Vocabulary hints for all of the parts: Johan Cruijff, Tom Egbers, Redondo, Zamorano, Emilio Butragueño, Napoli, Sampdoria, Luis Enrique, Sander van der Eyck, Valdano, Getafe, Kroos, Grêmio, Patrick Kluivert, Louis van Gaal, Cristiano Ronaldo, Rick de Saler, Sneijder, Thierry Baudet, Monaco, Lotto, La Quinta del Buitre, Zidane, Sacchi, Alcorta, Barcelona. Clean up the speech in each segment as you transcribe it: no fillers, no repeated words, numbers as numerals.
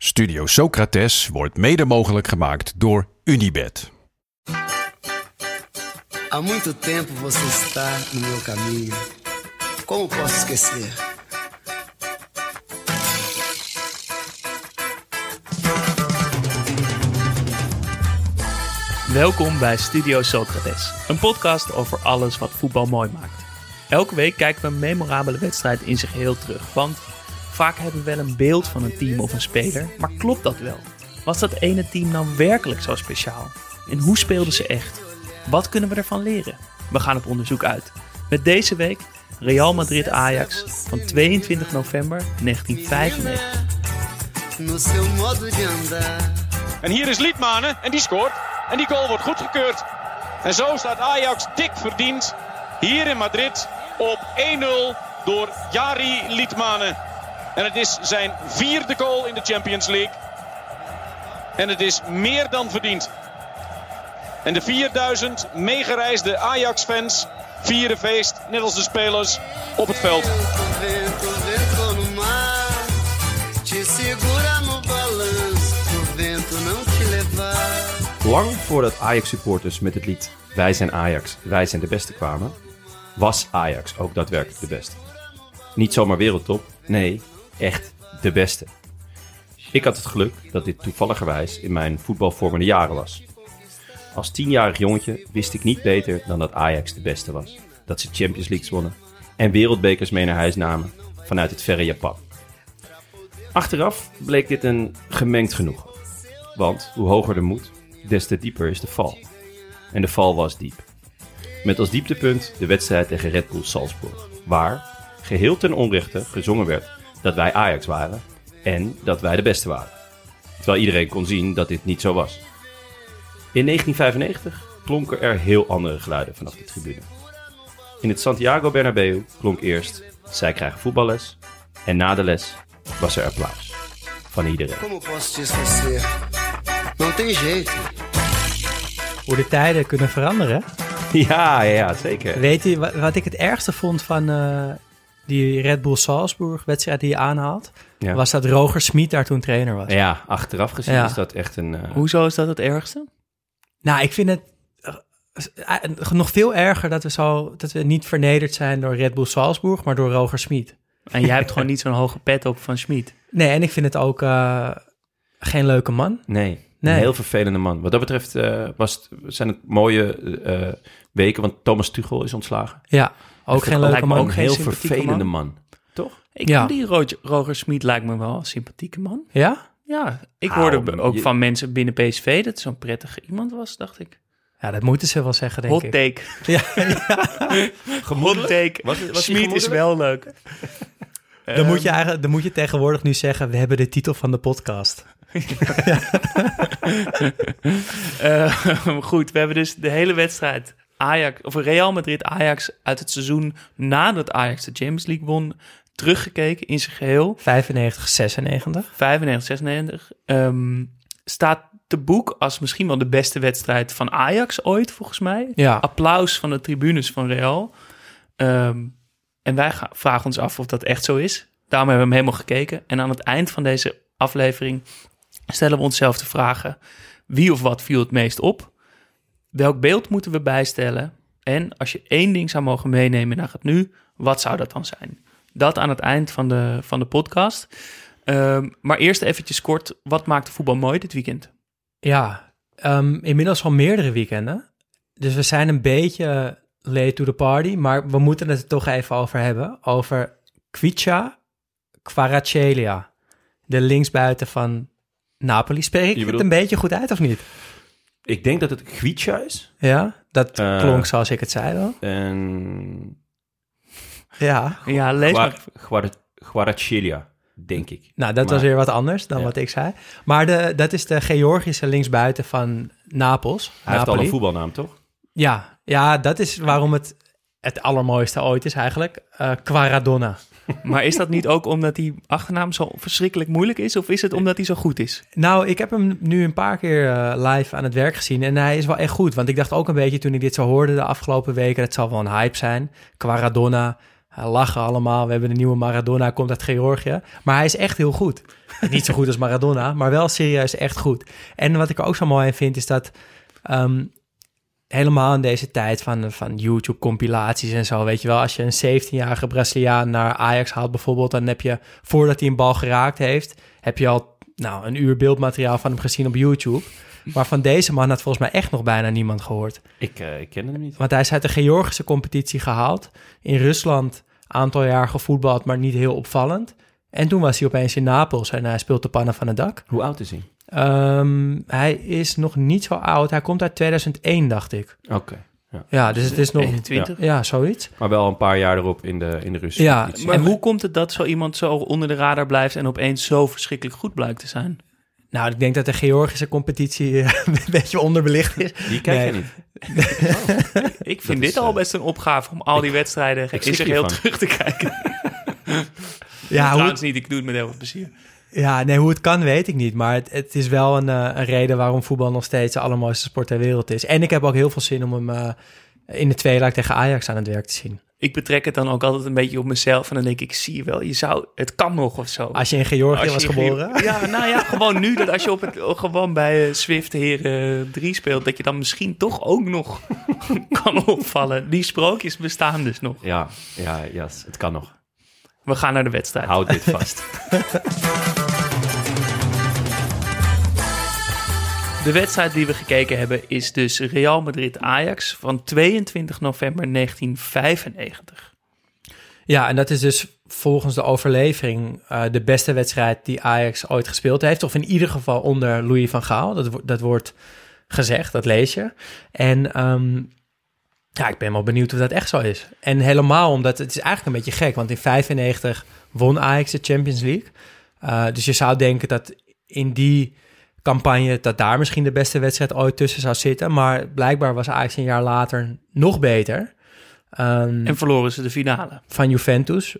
Studio Socrates wordt mede mogelijk gemaakt door Unibed. Há muito tempo você está no meu caminho. Como posso esquecer? Welkom bij Studio Socrates, een podcast over alles wat voetbal mooi maakt. Elke week kijken we een memorabele wedstrijd in zijn geheel terug, want vaak hebben we wel een beeld van een team of een speler, maar klopt dat wel? Was dat ene team dan werkelijk zo speciaal? En hoe speelden ze echt? Wat kunnen we ervan leren? We gaan op onderzoek uit. Met deze week Real Madrid Ajax van 22 november 1995. En hier is Litmanen en die scoort. En die goal wordt goedgekeurd. En zo staat Ajax dik verdiend hier in Madrid op 1-0 door Jari Litmanen. En het is zijn 4e goal in de Champions League. En het is meer dan verdiend. En de 4000 meegereisde Ajax-fans vieren feest, net als de spelers, op het veld. Lang voordat Ajax-supporters met het lied Wij zijn Ajax, wij zijn de beste kwamen, was Ajax ook daadwerkelijk de beste. Niet zomaar wereldtop, nee, echt de beste. Ik had het geluk dat dit toevalligerwijs in mijn voetbalvormende jaren was. Als 10-jarig jongetje wist ik niet beter dan dat Ajax de beste was. Dat ze Champions Leagues wonnen en wereldbekers mee naar huis namen vanuit het verre Japan. Achteraf bleek dit een gemengd genoegen. Want hoe hoger de moed, des te dieper is de val. En de val was diep. Met als dieptepunt de wedstrijd tegen Red Bull Salzburg. Waar geheel ten onrechte gezongen werd dat wij Ajax waren en dat wij de beste waren. Terwijl iedereen kon zien dat dit niet zo was. In 1995 klonken er heel andere geluiden vanaf de tribune. In het Santiago Bernabeu klonk eerst zij krijgen voetballes en na de les was er applaus van iedereen. Hoe de tijden kunnen veranderen? Ja, zeker. Weet je wat ik het ergste vond van die Red Bull Salzburg wedstrijd die je aanhaalt? Ja. Was dat Roger Schmidt daar toen trainer was. Ja, achteraf gezien is dat echt een... Hoezo is dat het ergste? Nou, ik vind het nog veel erger dat we niet vernederd zijn door Red Bull Salzburg, maar door Roger Schmidt. En jij hebt gewoon niet zo'n hoge pet op van Schmidt. Nee, en ik vind het ook geen leuke man. Nee, een heel vervelende man. Wat dat betreft zijn het mooie weken, want Thomas Tuchel is ontslagen. Ja, ook geen leuke man. Ook een heel vervelende man. Toch? Die Roger Schmidt lijkt me wel een sympathieke man. Ja? Ja, ik hoorde ook van mensen binnen PSV dat zo'n prettige iemand was, dacht ik. Ja, dat moeten ze wel zeggen, denk ik. Hot take. Ja. Hot take. Schmied is wel leuk. Dan moet je tegenwoordig nu zeggen, we hebben de titel van de podcast. Goed, we hebben dus de hele wedstrijd Real Madrid-Ajax uit het seizoen nadat Ajax de Champions League won teruggekeken in zijn geheel. 95-96. Staat te boek als misschien wel de beste wedstrijd van Ajax ooit, volgens mij. Ja. Applaus van de tribunes van Real. En wij vragen ons af of dat echt zo is. Daarom hebben we hem helemaal gekeken. En aan het eind van deze aflevering stellen we onszelf de vragen: wie of wat viel het meest op? Welk beeld moeten we bijstellen? En als je één ding zou mogen meenemen naar het nu, wat zou dat dan zijn? Dat aan het eind van de podcast. Maar eerst eventjes kort, wat maakte voetbal mooi dit weekend? Ja, inmiddels al meerdere weekenden. Dus we zijn een beetje late to the party, maar we moeten het er toch even over hebben. Over Kvicha Kvaratskhelia, de linksbuiten van Napoli. Spreek ik het een beetje goed uit of niet? Ik denk dat het Kvicha is. Ja, dat klonk zoals ik het zei wel. Ja, lees maar. Kvaratskhelia. denk ik. Nou, dat was weer wat anders dan wat ik zei. Maar dat is de Georgische linksbuiten van Napels. Hij heeft al een voetbalnaam, toch? Ja, dat is waarom het allermooiste ooit is eigenlijk. Kvaratskhelia. Maar is dat niet ook omdat die achternaam zo verschrikkelijk moeilijk is? Of is het omdat hij zo goed is? Nou, ik heb hem nu een paar keer live aan het werk gezien. En hij is wel echt goed. Want ik dacht ook een beetje toen ik dit zo hoorde de afgelopen weken. Het zal wel een hype zijn. Kvaratskhelia. Lachen allemaal. We hebben een nieuwe Maradona. Komt uit Georgië. Maar hij is echt heel goed. Niet zo goed als Maradona. Maar wel serieus echt goed. En wat ik er ook zo mooi aan vind is dat... helemaal in deze tijd van YouTube-compilaties en zo, weet je wel. Als je een 17-jarige Braziliaan naar Ajax haalt bijvoorbeeld, dan heb je, voordat hij een bal geraakt heeft, heb je al een uur beeldmateriaal van hem gezien op YouTube. Maar van deze man had volgens mij echt nog bijna niemand gehoord. Ik ken hem niet. Want hij is uit de Georgische competitie gehaald. In Rusland een aantal jaar gevoetbald, maar niet heel opvallend. En toen was hij opeens in Napels en hij speelt de pannen van het dak. Hoe oud is hij? Hij is nog niet zo oud. Hij komt uit 2001, dacht ik. Oké. Ja, dus het is nog... 21? Ja, zoiets. Maar wel een paar jaar erop in de Russen. Ja, maar hoe komt het dat zo iemand zo onder de radar blijft en opeens zo verschrikkelijk goed blijkt te zijn? Nou, ik denk dat de Georgische competitie een beetje onderbelicht is. Die kijk je niet. Oh, ik vind dit al best een opgave om al die wedstrijden in zich heel terug te kijken. Trouwens niet, ik doe het met heel veel plezier. Ja, nee, hoe het kan weet ik niet. Maar het is wel een reden waarom voetbal nog steeds de allermooiste sport ter wereld is. En ik heb ook heel veel zin om hem in de tweede tegen Ajax aan het werk te zien. Ik betrek het dan ook altijd een beetje op mezelf. En dan denk ik, zie je wel, het kan nog of zo. Als je in Georgië was geboren. Gewoon nu. Dat als je gewoon bij Zwift Heren 3 speelt, dat je dan misschien toch ook nog kan opvallen. Die sprookjes bestaan dus nog. Ja, het kan nog. We gaan naar de wedstrijd. Houd dit vast. De wedstrijd die we gekeken hebben is dus Real Madrid-Ajax van 22 november 1995. Ja, en dat is dus volgens de overlevering de beste wedstrijd die Ajax ooit gespeeld heeft. Of in ieder geval onder Louis van Gaal. Dat wordt gezegd, dat lees je. En... ik ben wel benieuwd of dat echt zo is. En helemaal omdat het is eigenlijk een beetje gek. Want in 95 won Ajax de Champions League. Dus je zou denken dat in die campagne... dat daar misschien de beste wedstrijd ooit tussen zou zitten. Maar blijkbaar was Ajax een jaar later nog beter. En verloren ze de finale. Van Juventus.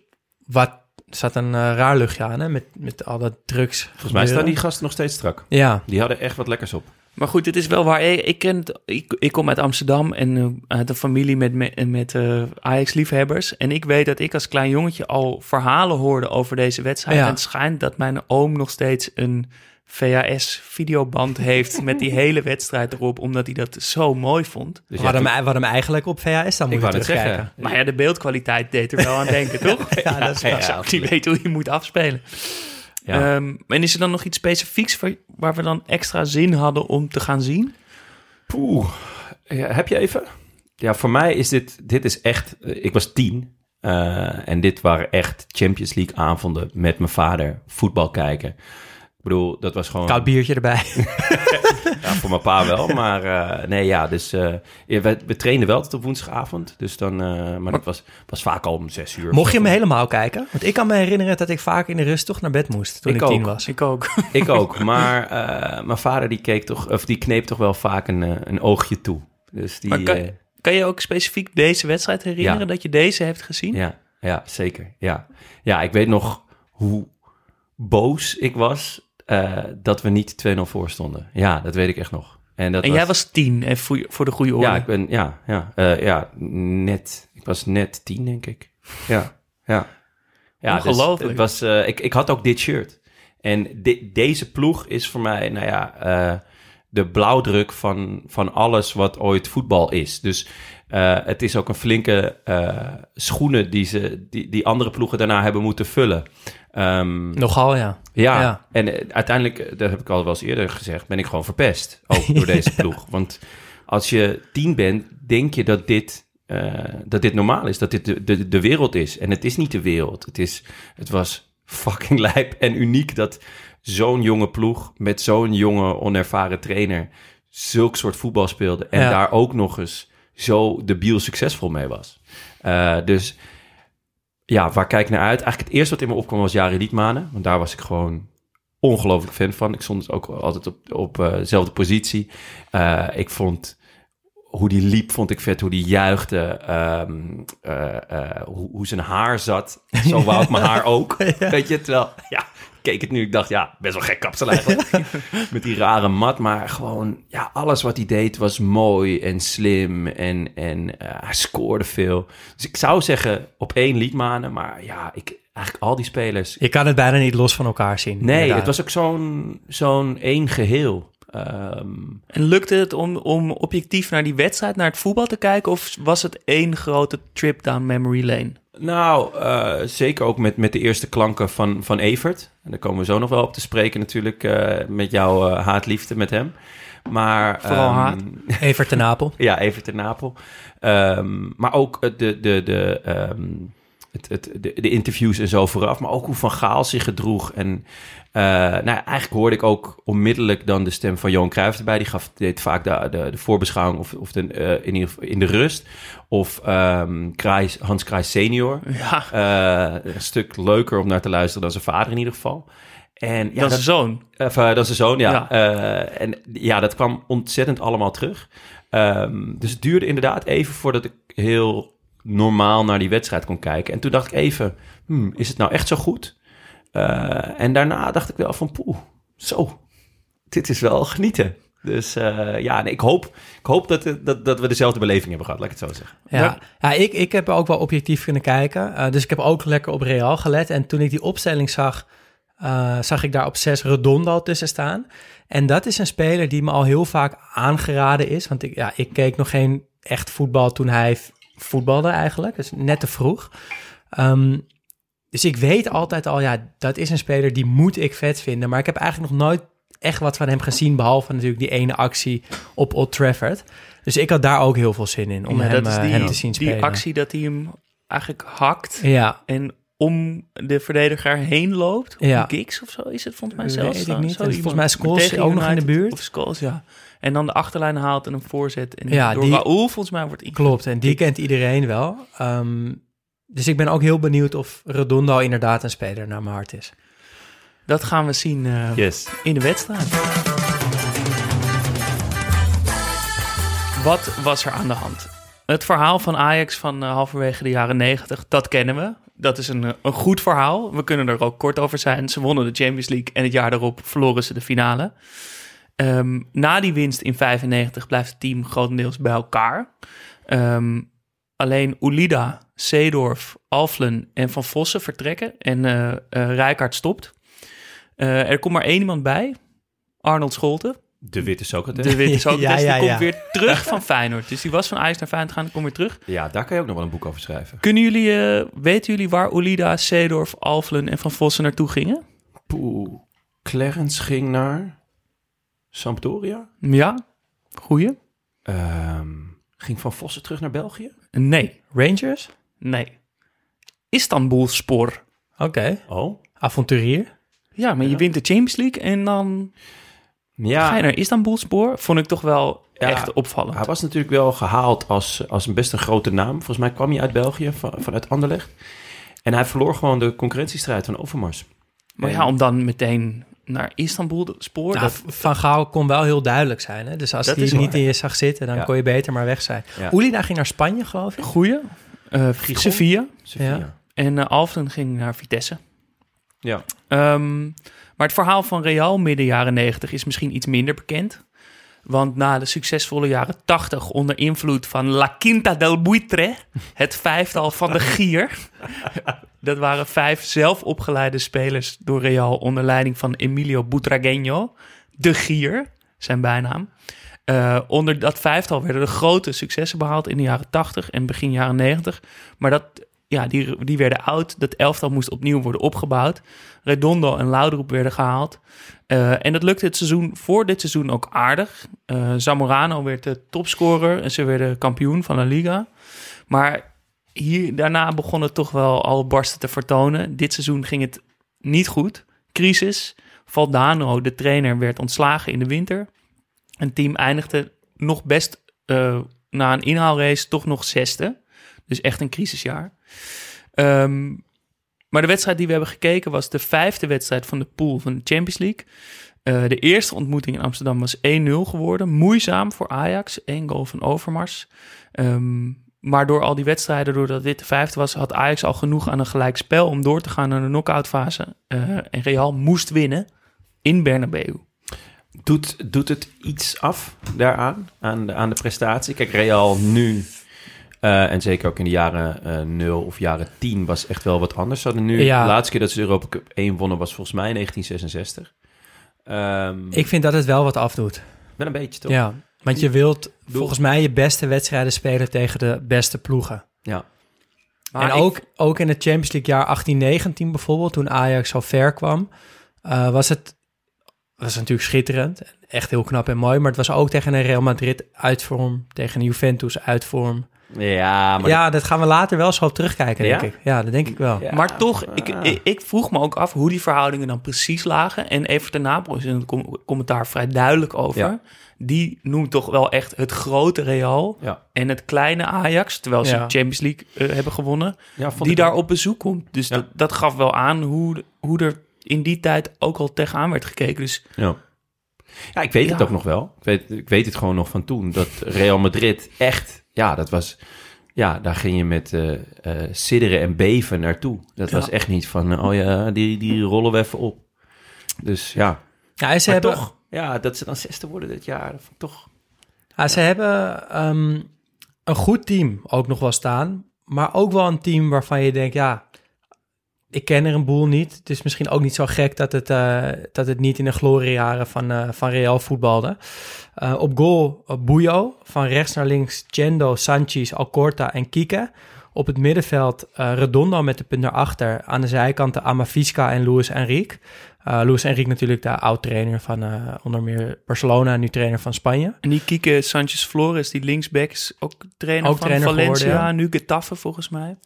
Zat een raar luchtje aan, hè? Met al dat drugs. Volgens mij staan die gasten nog steeds strak. Ja. Die hadden echt wat lekkers op. Maar goed, het is wel waar. Ik kom uit Amsterdam en uit een familie met Ajax-liefhebbers. En ik weet dat ik als klein jongetje al verhalen hoorde over deze wedstrijd. Ja. En het schijnt dat mijn oom nog steeds een VHS-videoband heeft met die hele wedstrijd erop, omdat hij dat zo mooi vond. Dus we hadden hem eigenlijk op VHS dan moeten terugkijken. Maar ja, de beeldkwaliteit deed er wel aan denken, toch? Ja, dat is wel zo. Die weet hoe je moet afspelen. Ja. En is er dan nog iets specifieks waar we dan extra zin hadden om te gaan zien? Heb je even? Ja, voor mij is dit is echt... Ik was 10 en dit waren echt Champions League avonden met mijn vader voetbal kijken. Ik bedoel, dat was gewoon... Koud biertje erbij. Voor mijn pa wel, maar dus we trainden wel tot op woensdagavond, dus dan, maar dat was vaak al om 6 uur. Mocht je me helemaal kijken? Want ik kan me herinneren dat ik vaak in de rust toch naar bed moest toen ik 10 was. Ik ook, maar mijn vader die kneep toch wel vaak een oogje toe. Dus die, maar kan je ook specifiek deze wedstrijd herinneren dat je deze hebt gezien? Ja, zeker. Ja, ik weet nog hoe boos ik was. Dat we niet 2-0 voor stonden. Ja, dat weet ik echt nog. Jij was 10, even voor de goede orde. Ja, ik ben net. Ik was net 10, denk ik. Ja. Ongelooflijk. Dus, het was, ik had ook dit shirt. En deze ploeg is voor mij, de blauwdruk van alles wat ooit voetbal is. Dus het is ook een flinke schoenen die andere ploegen daarna hebben moeten vullen. Nogal, ja. Ja, en uiteindelijk, dat heb ik al wel eens eerder gezegd, ben ik gewoon verpest, ook door deze ploeg. Want als je 10 bent, denk je dat dit normaal is, dat dit de wereld is. En het is niet de wereld. Het was fucking lijp en uniek dat zo'n jonge ploeg met zo'n jonge, onervaren trainer zulk soort voetbal speelde en daar ook nog eens zo debiel succesvol mee was. Dus... ja, waar kijk ik naar uit? Eigenlijk het eerste wat in me opkwam was Jari Litmanen. Want daar was ik gewoon ongelooflijk fan van. Ik stond dus ook altijd op dezelfde positie. Ik vond... Hoe die liep, vond ik vet. Hoe die juichte. Hoe zijn haar zat. Zo wou ik mijn haar ook. Ja. Weet je, terwijl... Ja, keek het nu. Ik dacht, ja, best wel gek kapsel eigenlijk. Met die rare mat. Maar gewoon, ja, alles wat hij deed was mooi en slim. En hij scoorde veel. Dus ik zou zeggen, op één Litmanen. Maar ja, eigenlijk al die spelers... Je kan het bijna niet los van elkaar zien. Nee, inderdaad. Het was ook zo'n één geheel. En lukte het om objectief naar die wedstrijd, naar het voetbal te kijken? Of was het één grote trip down memory lane? Nou, zeker ook met de eerste klanken van Evert. En daar komen we zo nog wel op te spreken natuurlijk, met jouw haatliefde met hem. Maar, vooral haat. Evert ten Napel. Ja, Evert ten Napel. Maar ook de interviews en zo vooraf, maar ook hoe Van Gaal zich gedroeg. En eigenlijk hoorde ik ook onmiddellijk dan de stem van Johan Cruijff erbij. Die deed vaak de voorbeschouwing in de rust. Of Hans Cruijff senior. Ja. Een stuk leuker om naar te luisteren dan zijn vader in ieder geval. En, ja, dat is zijn zoon, ja. En ja, dat kwam ontzettend allemaal terug. Dus het duurde inderdaad even voordat ik heel... normaal naar die wedstrijd kon kijken. En toen dacht ik even, is het nou echt zo goed? En daarna dacht ik wel van, dit is wel genieten. Dus ik hoop dat we dezelfde beleving hebben gehad, laat ik het zo zeggen. Ja, ja, ik heb ook wel objectief kunnen kijken. Dus ik heb ook lekker op Real gelet. En toen ik die opstelling zag ik daar op 6 Redondo tussen staan. En dat is een speler die me al heel vaak aangeraden is. Want ik keek nog geen echt voetbal toen hij... voetbalde eigenlijk, dus net te vroeg. Dus ik weet altijd al, ja, dat is een speler die moet ik vet vinden. Maar ik heb eigenlijk nog nooit echt wat van hem gezien, behalve natuurlijk die ene actie op Old Trafford. Dus ik had daar ook heel veel zin in, om hem te zien spelen. Die actie dat hij hem eigenlijk hakt en om de verdediger heen loopt. Een kicks of zo is het, volgens mij zelfs. Weet ik niet. Volgens mij Scholes ook nog in de buurt. Of Scholes, ja. En dan de achterlijn haalt en een voorzet. En door Raúl volgens mij wordt ingezet. Klopt, en die kent iedereen wel. Dus ik ben ook heel benieuwd of Redondo inderdaad een speler naar mijn hart is. Dat gaan we zien in de wedstrijd. Wat was er aan de hand? Het verhaal van Ajax van halverwege de jaren 90, dat kennen we. Dat is een goed verhaal. We kunnen er ook kort over zijn. Ze wonnen de Champions League en het jaar daarop verloren ze de finale. Na die winst in 95 blijft het team grotendeels bij elkaar. Alleen Ulida, Seedorf, Alflen en Van Vossen vertrekken en Rijkaard stopt. Er komt maar één iemand bij, Arnold Scholten. De witte Socrates. Die komt weer terug van Feyenoord. Dus die was van Ajax naar Feyenoord gaan en komt weer terug. Ja, daar kan je ook nog wel een boek over schrijven. Weten jullie waar Ulida, Seedorf, Alflen en Van Vossen naartoe gingen? Clarence ging naar... Sampdoria? Ja, goeie. Ging Van Vossen terug naar België? Nee. Rangers? Nee. Istanbulspor. Oké. Oh. Avonturier? Ja, maar je wint de Champions League en dan ga je naar Istanbulspor. Vond ik toch wel echt opvallend. Hij was natuurlijk wel gehaald als een best een grote naam. Volgens mij kwam hij uit België, vanuit Anderlecht. En hij verloor gewoon de concurrentiestrijd van Overmars. Maar om dan meteen... naar Istanbulspor. Nou, Van Gaal kon wel heel duidelijk zijn. Hè? Dus als hij niet in je zag zitten, dan kon je beter maar weg zijn. Ja. Ulida ging naar Spanje, geloof ik. Goeie. Sevilla. Ja. En Alfden ging naar Vitesse. Ja. Maar het verhaal van Real midden jaren 90 is misschien iets minder bekend. Want na de succesvolle jaren 80 onder invloed van La Quinta del Buitre, het vijftal van de Gier. Dat waren 5 zelf opgeleide spelers door Real onder leiding van Emilio Butragueño, de Gier, zijn bijnaam. Onder dat vijftal werden er grote successen behaald in de jaren 80 en begin jaren 90. Maar die werden oud. Dat elftal moest opnieuw worden opgebouwd. Redondo en Laudrup werden gehaald. En dat lukte dit seizoen ook aardig. Zamorano werd de topscorer en ze werden kampioen van La Liga. Maar daarna begon het toch wel al barsten te vertonen. Dit seizoen ging het niet goed. Crisis. Valdano, de trainer, werd ontslagen in de winter. Het team eindigde nog best na een inhaalrace toch nog 6e. Dus echt een crisisjaar. Maar de wedstrijd die we hebben gekeken was de 5e wedstrijd van de pool van de Champions League. De eerste ontmoeting in Amsterdam was 1-0 geworden. Moeizaam voor Ajax. 1 goal van Overmars. Maar door al die wedstrijden, doordat dit de 5e was, had Ajax al genoeg aan een gelijkspel om door te gaan naar de knock-outfase. En Real moest winnen in Bernabeu. Doet het iets af daaraan, aan de prestatie? Kijk, Real nu, en zeker ook in de jaren 0 of jaren 10, was echt wel wat anders. Ze hadden nu, ja, de laatste keer dat ze de Europa Cup 1 wonnen was volgens mij in 1966. Ik vind dat het wel wat afdoet. Wel een beetje, toch? Ja, want je wilt volgens mij je beste wedstrijden spelen tegen de beste ploegen. Ja. Maar en ook in het Champions League jaar 18-19 bijvoorbeeld, toen Ajax al ver kwam, was natuurlijk schitterend. Echt heel knap en mooi. Maar het was ook tegen een Real Madrid uitvorm, tegen een Juventus uitvorm. Ja, maar dat gaan we later wel zo op terugkijken, denk ik. Ja, dat denk ik wel. Ja, maar toch, ik vroeg me ook af hoe die verhoudingen dan precies lagen. En Evert ten Napel is in het commentaar vrij duidelijk over. Ja. Die noemt toch wel echt het grote Real en het kleine Ajax, terwijl ze de Champions League hebben gewonnen, die daar op bezoek komt. Dus dat gaf wel aan hoe er in die tijd ook al tegenaan werd gekeken. Dus ja, ik weet het ook nog wel. Ik weet het gewoon nog van toen, dat Real Madrid echt... Ja, dat was... Ja, daar ging je met sidderen en beven naartoe. Dat was echt niet van... Oh ja, die rollen we even op. Dus ja. Ja, ze hebben toch... Ja, dat ze dan 6e worden dit jaar. Dat vond ik toch... Ja, ze hebben een goed team ook nog wel staan. Maar ook wel een team waarvan je denkt... Ja, ik ken er een boel niet. Het is misschien ook niet zo gek dat het niet in de gloriejaren van Real voetbalde. Op goal Buyo, van rechts naar links Chendo, Sanchez, Alcorta en Kike. Op het middenveld Redondo met de punt naar achter. Aan de zijkanten Amavisca en Luis Enrique. Luis Enrique natuurlijk de oud-trainer van onder meer Barcelona, nu trainer van Spanje. En die Kike Sanchez Flores, die linksback, is ook trainer van Valencia, geworden, nu Getafe volgens mij.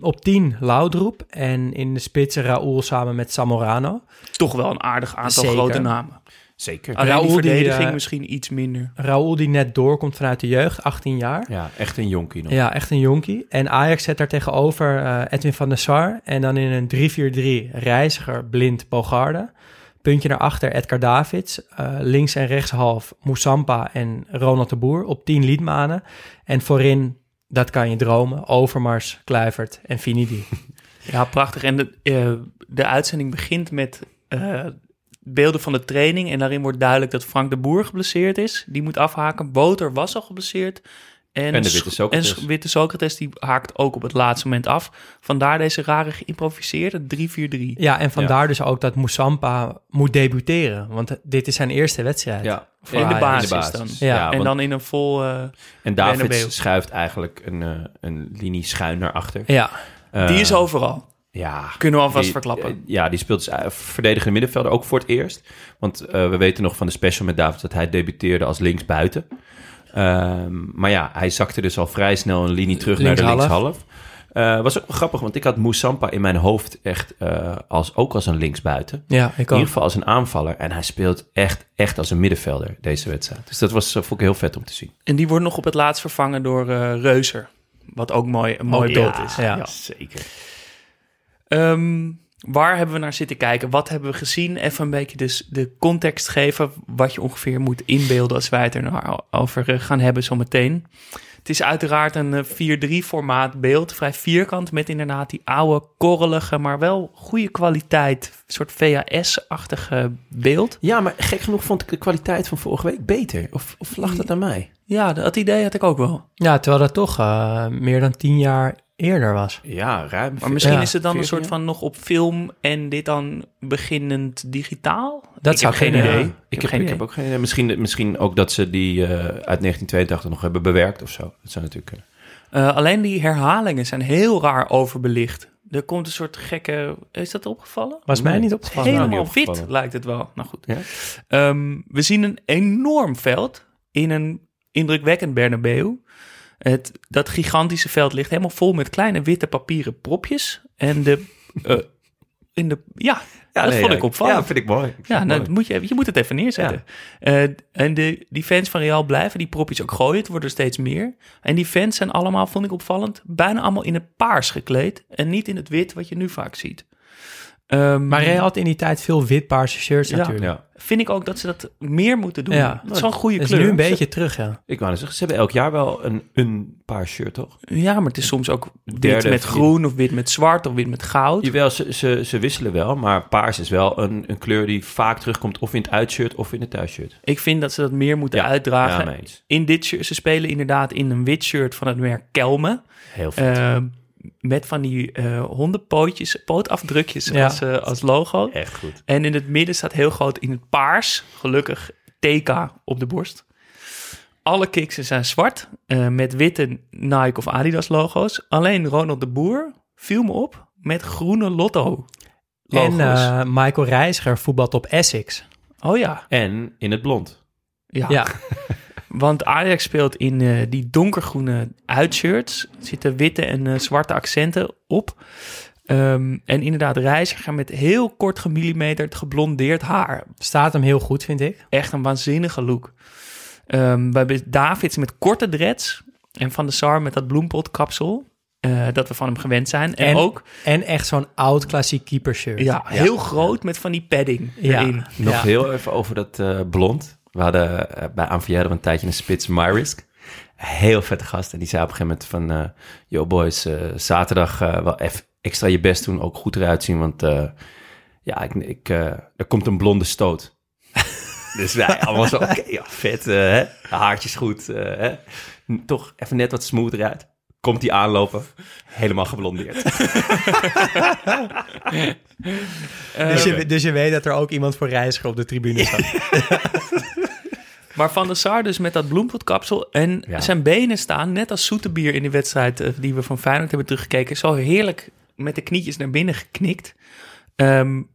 Op 10 Laudrup en in de spitsen Raúl samen met Zamorano. Toch wel een aardig aantal grote namen. Zeker. Raúl, verdediging misschien iets minder. Raúl die net doorkomt vanuit de jeugd, 18 jaar. Ja, echt een jonkie nog. Ja, echt een jonkie. En Ajax zet daar tegenover Edwin van der Sar. En dan in een 3-4-3 Reiziger, Blind, Bogarde. Puntje naar achter Edgar Davids. Links en rechts half Moussampa en Ronald de Boer. Op 10 Litmanen. En voorin, dat kan je dromen, Overmars, Kluivert en Finidi. Ja, prachtig. En de uitzending begint met... beelden van de training en daarin wordt duidelijk dat Frank de Boer geblesseerd is. Die moet afhaken. Boter was al geblesseerd. En de witte Socrates. En witte Socrates, die haakt ook op het laatste moment af. Vandaar deze rare geïmproviseerde 3-4-3. Ja, en vandaar dus ook dat Moussampa moet debuteren. Want dit is zijn eerste wedstrijd. Ja, in de basis dan. Ja, en dan in een vol en Davids schuift eigenlijk een linie schuin naar achter. Ja, die is overal. Ja, kunnen we alvast verklappen. Ja, die speelt dus verdedigende middenvelder ook voor het eerst. Want we weten nog van de special met David dat hij debuteerde als linksbuiten. Maar ja, hij zakte dus al vrij snel een linie terug naar de linkshalf. Was ook wel grappig, want ik had Moussampa in mijn hoofd echt als een linksbuiten. Ja, in ieder geval als een aanvaller. En hij speelt echt als een middenvelder deze wedstrijd. Dus dat vond ik heel vet om te zien. En die wordt nog op het laatst vervangen door Reuser. Wat ook een mooi beeld is. Ja, zeker. Waar hebben we naar zitten kijken? Wat hebben we gezien? Even een beetje dus de context geven, wat je ongeveer moet inbeelden als wij het er nou over gaan hebben zometeen. Het is uiteraard een 4-3 formaat beeld, vrij vierkant, met inderdaad die oude, korrelige, maar wel goede kwaliteit, soort VHS-achtige beeld. Ja, maar gek genoeg vond ik de kwaliteit van vorige week beter. Of lag dat aan mij? Ja, dat idee had ik ook wel. Ja, terwijl dat toch meer dan 10 jaar... eerder was. Ja, ruim. Maar misschien is het dan 14, een soort van nog op film en dit dan beginnend digitaal? Ik heb geen idee. Ik heb ook geen idee. Misschien ook dat ze die uit 1982 nog hebben bewerkt of zo. Dat zou natuurlijk kunnen. Alleen die herhalingen zijn heel raar overbelicht. Er komt een soort gekke... Is dat opgevallen? Was mij niet opgevallen. Helemaal wit lijkt het wel. Nou goed. Ja? We zien een enorm veld in een indrukwekkend Bernabeu. Dat gigantische veld ligt helemaal vol met kleine witte papieren propjes. En de in de... Ja, ja dat vond ik opvallend. Ja, dat vind ik mooi. Je moet het even neerzetten. Ja. En die fans van Real blijven die propjes ook gooien. Het wordt er steeds meer. En die fans zijn allemaal, vond ik opvallend, bijna allemaal in het paars gekleed. En niet in het wit, wat je nu vaak ziet. Maar Real had in die tijd veel wit-paarse shirts natuurlijk. Ja. Vind ik ook dat ze dat meer moeten doen. Ja. Dat is wel een goede kleur. Het is nu een beetje terug, ja. Ik wou zeggen, ze hebben elk jaar wel een paar shirt, toch? Ja, maar het is soms ook wit met groen of wit met zwart of wit met goud. Jawel, ze wisselen wel, maar paars is wel een kleur die vaak terugkomt of in het uitshirt of in het thuisshirt. Ik vind dat ze dat meer moeten uitdragen. Ja, in dit shirt, ze spelen inderdaad in een wit shirt van het merk Kelme. Heel vet. Met van die hondenpootjes, pootafdrukjes als logo. Echt goed. En in het midden staat heel groot in het paars, gelukkig, TK op de borst. Alle kiksen zijn zwart, met witte Nike of Adidas logo's. Alleen Ronald de Boer viel me op met groene Lotto logo's. En Michael Reiziger voetbalt op Essex. Oh ja. En in het blond. Ja. Want Ajax speelt in die donkergroene uitshirts. Er zitten witte en zwarte accenten op. En inderdaad, Reiziger met heel kort gemillimeterd geblondeerd haar. Staat hem heel goed, vind ik. Echt een waanzinnige look. We hebben Davids met korte dreads. En Van der Sar met dat bloempotkapsel. Dat we van hem gewend zijn. En echt zo'n oud klassiek keepershirt. Ja, heel groot met van die padding erin. Ja. Nog heel even over dat blond. We hadden bij Anvier een tijdje een spits, Myrisk. Heel vette gast. En die zei op een gegeven moment van... yo boys, zaterdag wel even extra je best doen. Ook goed eruit zien, want er komt een blonde stoot. Dus wij allemaal zo... Okay, ja, vet, hè? Haartjes goed. Hè? Toch even net wat smoother uit. Komt die aanlopen, helemaal geblondeerd. Dus je weet dat er ook iemand voor Reiziger op de tribune staat. Maar Van der Sar dus met dat bloempotkapsel en zijn benen staan... net als Zoetebier in die wedstrijd die we van Feyenoord hebben teruggekeken... zo heerlijk met de knietjes naar binnen geknikt. En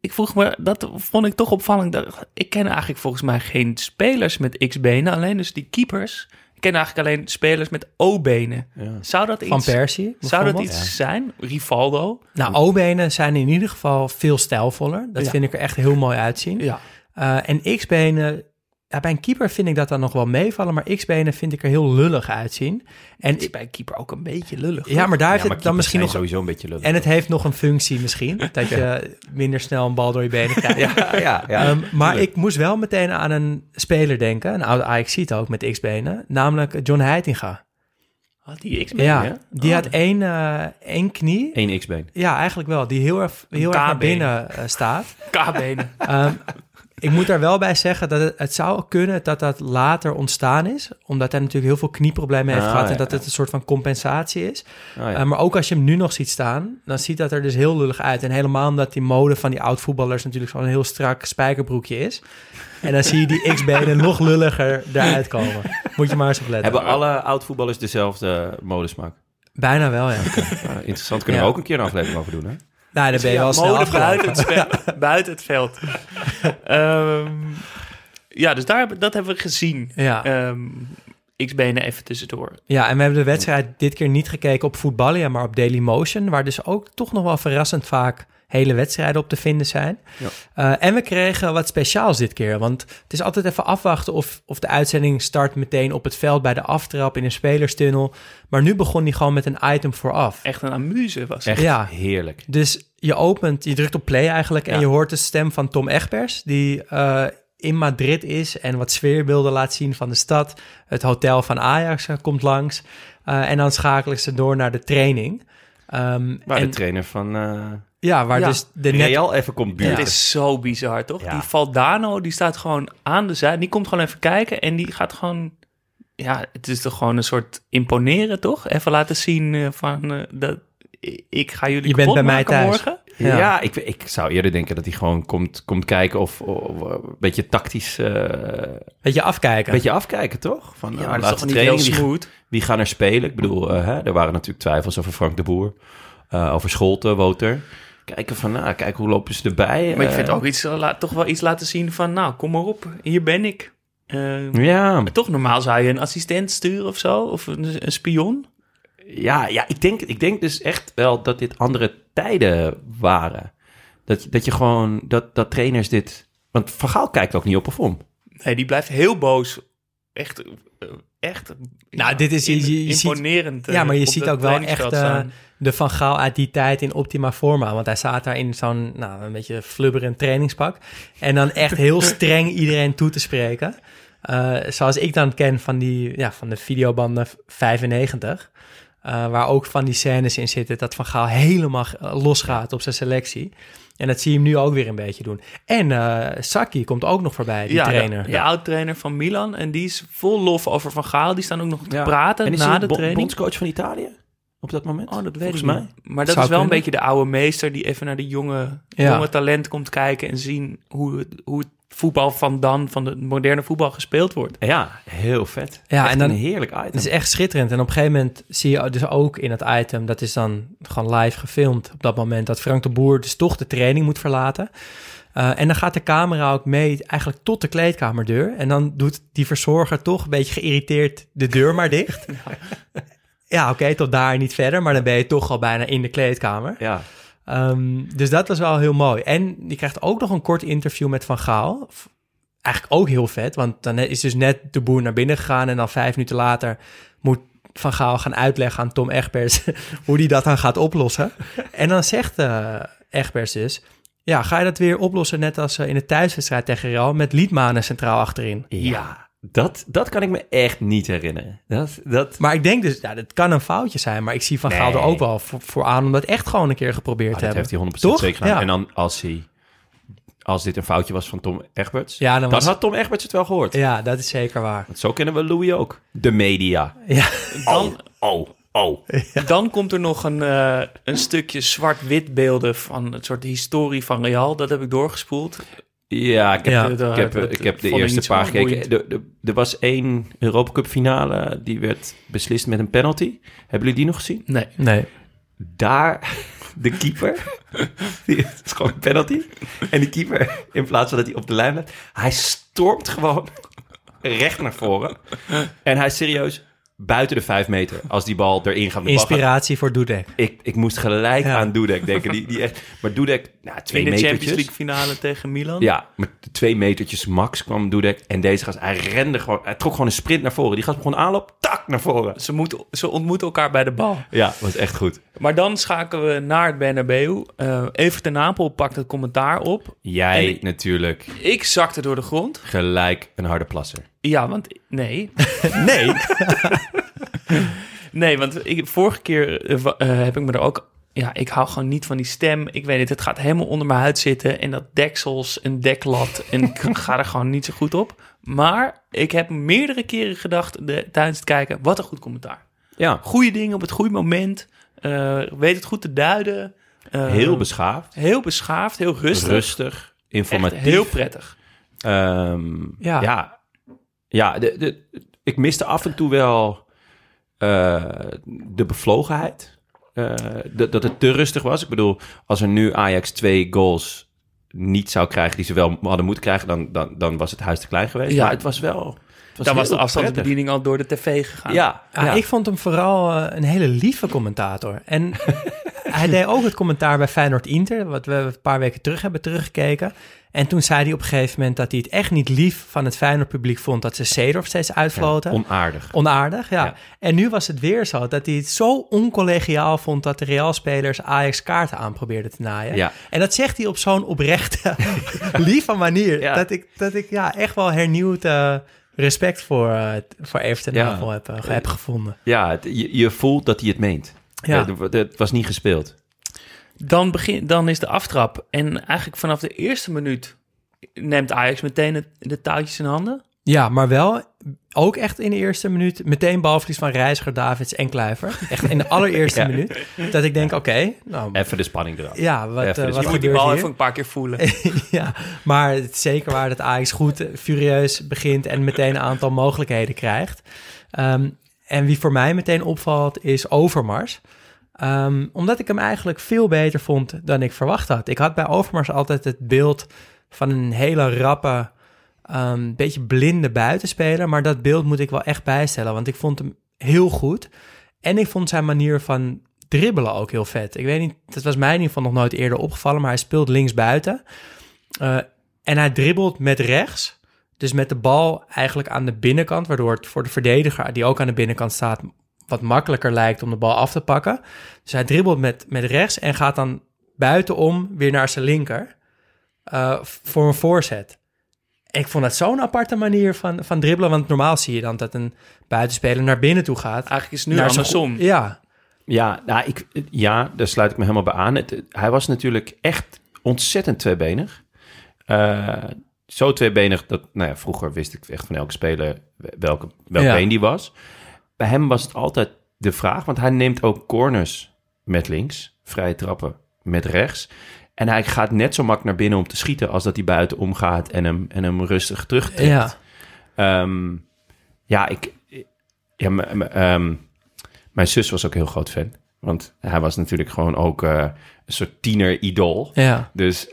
ik vroeg me, dat vond ik toch opvallend... Ik ken eigenlijk volgens mij geen spelers met X-benen... alleen dus die keepers... Ik ken eigenlijk alleen spelers met O-benen. Ja. Zou dat iets, Van Persie? Zou dat iets zijn? Rivaldo? Nou, O-benen zijn in ieder geval veel stijlvoller. Dat vind ik er echt heel mooi uitzien. Ja. En X-benen... Ja, bij een keeper vind ik dat dan nog wel meevallen... maar X-benen vind ik er heel lullig uitzien. En het is bij een keeper ook een beetje lullig. Ja, maar daar heeft het dan misschien nog... sowieso een beetje lullig. En het heeft nog een functie misschien... dat je minder snel een bal door je benen krijgt. Maar ik moest wel meteen aan een speler denken... een oude Ajaxiet ook met X-benen... namelijk John Heitinga. Had die X-benen? Ja, die had één knie. Eén X-been. Ja, eigenlijk wel. Die heel erg naar binnen staat. K-benen. Ik moet daar wel bij zeggen dat het zou kunnen dat dat later ontstaan is. Omdat hij natuurlijk heel veel knieproblemen heeft gehad. En dat het een soort van compensatie is. Maar ook als je hem nu nog ziet staan, dan ziet dat er dus heel lullig uit. En helemaal omdat die mode van die oud-voetballers natuurlijk zo'n heel strak spijkerbroekje is. En dan zie je die X-benen nog lulliger eruit komen. Moet je maar eens op letten. Hebben alle oud-voetballers dezelfde modesmaak? Bijna wel, ja. Okay. Interessant. Kunnen we ook een keer een aflevering over doen, hè? Nou, dan ben je wel snel afgelopen. Buiten het veld. Dus dat hebben we gezien. Ja. X-benen even tussendoor. Ja, en we hebben de wedstrijd dit keer niet gekeken op Footballia, maar op Dailymotion, waar dus ook toch nog wel verrassend vaak hele wedstrijden op te vinden zijn. Ja. En we kregen wat speciaals dit keer, want het is altijd even afwachten of de uitzending start meteen op het veld bij de aftrap in een spelerstunnel. Maar nu begon die gewoon met een item vooraf. Echt een amuse was het. Echt heerlijk. Dus je drukt op play eigenlijk en je hoort de stem van Tom Egbers, die in Madrid is en wat sfeerbeelden laat zien van de stad. Het hotel van Ajax komt langs en dan schakelen ze door naar de training. Waar de trainer van... dus de Real even komt buurt. Het is zo bizar, toch? Ja. Die Valdano, die staat gewoon aan de zijde. Die komt gewoon even kijken en die gaat gewoon... Ja, het is toch gewoon een soort imponeren, toch? Even laten zien van... dat ik ga jullie kapot maken morgen. Je bent bij mij thuis. Ja, ik zou eerder denken dat hij gewoon komt kijken of een beetje tactisch... beetje afkijken. Toch? Van, ja, maar dat is toch niet heel smooth? Wie gaan er spelen? Ik bedoel, er waren natuurlijk twijfels over Frank de Boer... over Scholten, Wouter. Kijken van, kijk hoe lopen ze erbij. Maar je vindt ook toch wel iets laten zien van... nou, kom maar op, hier ben ik. Maar toch normaal zou je een assistent sturen of zo? Of een spion? Ja, ik denk dus echt wel dat dit andere tijden waren. Dat trainers dit... Want Van Gaal kijkt ook niet op of om. Nee, die blijft heel boos. Echt nou, dit is imponerend. Ja, maar je ziet ook wel echt de Van Gaal uit die tijd in optima forma. Want hij zat daar in zo'n een beetje flubberend trainingspak. En dan echt heel streng iedereen toe te spreken. Zoals ik dan ken van de videobanden 95. Waar ook van die scènes in zitten dat Van Gaal helemaal losgaat op zijn selectie. En dat zie je hem nu ook weer een beetje doen. En Sacchi komt ook nog voorbij, die trainer. De oud-trainer van Milan. En die is vol lof over Van Gaal. Die staan ook nog te praten na de training. En is hij bondscoach van Italië op dat moment? Oh, dat weet ik niet. Maar dat is wel een beetje de oude meester die even naar de jonge talent komt kijken en zien hoe het voetbal van het moderne voetbal gespeeld wordt. Ja, heel vet. Ja, echt en dan, een heerlijk item. Het is echt schitterend. En op een gegeven moment zie je dus ook in het item, dat is dan gewoon live gefilmd op dat moment, dat Frank de Boer dus toch de training moet verlaten. En dan gaat de camera ook mee eigenlijk tot de kleedkamerdeur. En dan doet die verzorger toch een beetje geïrriteerd de deur maar dicht. Ja, oké, tot daar niet verder. Maar dan ben je toch al bijna in de kleedkamer. Ja. Dus dat was wel heel mooi. En je krijgt ook nog een kort interview met Van Gaal. Eigenlijk ook heel vet, want dan is dus net de Boer naar binnen gegaan en dan 5 minuten later moet Van Gaal gaan uitleggen aan Tom Egbers hoe die dat dan gaat oplossen. En dan zegt Egbers dus, ja, ga je dat weer oplossen net als in de thuiswedstrijd tegen Real met Litmanen centraal achterin? Ja. Dat kan ik me echt niet herinneren. Maar ik denk dus, dat kan een foutje zijn. Maar ik zie Van Gaal er ook wel voor aan om dat echt gewoon een keer geprobeerd te hebben. Dat heeft hij 100% toch? Zeker gedaan. Ja. En dan als dit een foutje was van Tom Egberts, dan had Tom Egberts het wel gehoord. Ja, dat is zeker waar. Want zo kennen we Louis ook. De media. Ja. Ja. Dan komt er nog een stukje zwart-wit beelden van het soort historie van Real. Dat heb ik doorgespoeld. Ja, ik heb de eerste paar gekeken. Er was 1 Europa Cup finale, die werd beslist met een penalty. Hebben jullie die nog gezien? Nee. Daar, de keeper, het is gewoon een penalty. En die keeper, in plaats van dat hij op de lijn blijft, hij stormt gewoon recht naar voren. En hij is serieus buiten de 5 meter, als die bal erin gaat. Inspiratie voor Dudek. Ik moest gelijk aan Dudek denken. Die echt, maar Dudek, 2 metertjes. In de Champions League finale tegen Milan. Ja, maar 2 metertjes max kwam Dudek. En deze gast, hij trok gewoon een sprint naar voren. Die gast begon aanloop, tak, naar voren. Ze ontmoeten elkaar bij de bal. Ja, was echt goed. Maar dan schakelen we naar het Bernabeu. Evert ten Napel pakt het commentaar op. Jij natuurlijk. Ik zakte door de grond. Gelijk een harde plasser. Ja, want... Nee, want vorige keer heb ik me er ook... Ja, ik hou gewoon niet van die stem. Ik weet het gaat helemaal onder mijn huid zitten. En dat deksels, een deklat. En ik ga er gewoon niet zo goed op. Maar ik heb meerdere keren gedacht tijdens het kijken... Wat een goed commentaar. Ja. Goeie dingen op het goede moment. Weet het goed te duiden. Heel beschaafd, heel rustig. Rustig, informatief. Echt heel prettig. Ja, ik miste af en toe wel de bevlogenheid. Dat het te rustig was. Ik bedoel, als er nu Ajax 2 goals niet zou krijgen... die ze wel hadden moeten krijgen, dan was het huis te klein geweest. Ja, maar het was wel... Dan was de afstandsbediening al door de tv gegaan. Ja. Ik vond hem vooral een hele lieve commentator. En hij deed ook het commentaar bij Feyenoord-Inter... wat we een paar weken terug hebben teruggekeken... En toen zei hij op een gegeven moment dat hij het echt niet lief van het Feyenoord publiek vond... dat ze Seedorf steeds uitfloten. Ja, onaardig. Onaardig, ja. En nu was het weer zo dat hij het zo oncollegiaal vond... dat de Real-spelers Ajax kaarten aan probeerden te naaien. Ja. En dat zegt hij op zo'n oprechte, lieve manier... Ja. Dat ik echt wel hernieuwd respect voor Evert ten Napel heb gevonden. Ja, je voelt dat hij het meent. Ja. Het was niet gespeeld. Dan is de aftrap. En eigenlijk vanaf de eerste minuut neemt Ajax meteen de touwtjes in handen. Ja, maar wel ook echt in de eerste minuut. Meteen balverlies van Reiziger, Davids en Kluivert. Echt in de allereerste minuut. Dat ik denk, oké. Nou, even de spanning eraf. Ja, wat je moet die bal hier? Even een paar keer voelen. Ja, maar het is zeker waar dat Ajax goed furieus begint... en meteen een aantal mogelijkheden krijgt. En wie voor mij meteen opvalt is Overmars... omdat ik hem eigenlijk veel beter vond dan ik verwacht had. Ik had bij Overmars altijd het beeld van een hele rappe, beetje blinde buitenspeler. Maar dat beeld moet ik wel echt bijstellen, want ik vond hem heel goed. En ik vond zijn manier van dribbelen ook heel vet. Ik weet niet, dat was mij in ieder geval nog nooit eerder opgevallen, maar hij speelt linksbuiten. En hij dribbelt met rechts. Dus met de bal eigenlijk aan de binnenkant, waardoor het voor de verdediger, die ook aan de binnenkant staat, wat makkelijker lijkt om de bal af te pakken. Dus hij dribbelt met rechts en gaat dan buitenom weer naar zijn linker voor een voorzet. En ik vond dat zo'n aparte manier van dribbelen, want normaal zie je dan dat een buitenspeler naar binnen toe gaat. Eigenlijk is het nu andersom. Ja, daar sluit ik me helemaal bij aan. Hij was natuurlijk echt ontzettend tweebenig. Zo tweebenig dat, nou ja, vroeger wist ik echt van elke speler welk been die was. Bij hem was het altijd de vraag, want hij neemt ook corners met links, vrije trappen met rechts. En hij gaat net zo makkelijk naar binnen om te schieten als dat hij buiten omgaat en hem rustig terugtrekt. Ja, mijn zus was ook heel groot fan. Want hij was natuurlijk gewoon ook een soort tiener-idool. Ja. Dus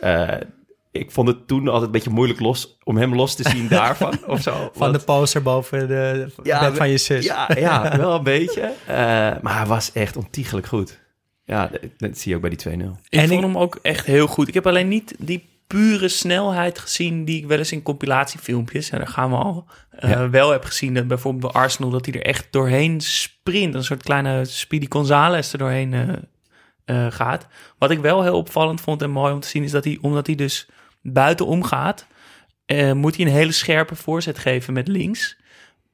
ik vond het toen altijd een beetje moeilijk om hem los te zien daarvan of zo. De poster boven de bed van je zus. Ja, wel een beetje. Maar hij was echt ontiegelijk goed. Ja, dat zie je ook bij die 2-0. Ik vond hem ook echt heel goed. Ik heb alleen niet die pure snelheid gezien die ik wel eens in compilatiefilmpjes, en daar gaan we al, wel heb gezien. Dat bijvoorbeeld bij Arsenal, dat hij er echt doorheen sprint. Een soort kleine Speedy Gonzales er doorheen gaat. Wat ik wel heel opvallend vond en mooi om te zien, is dat hij, omdat hij dus buitenom gaat, moet hij een hele scherpe voorzet geven met links.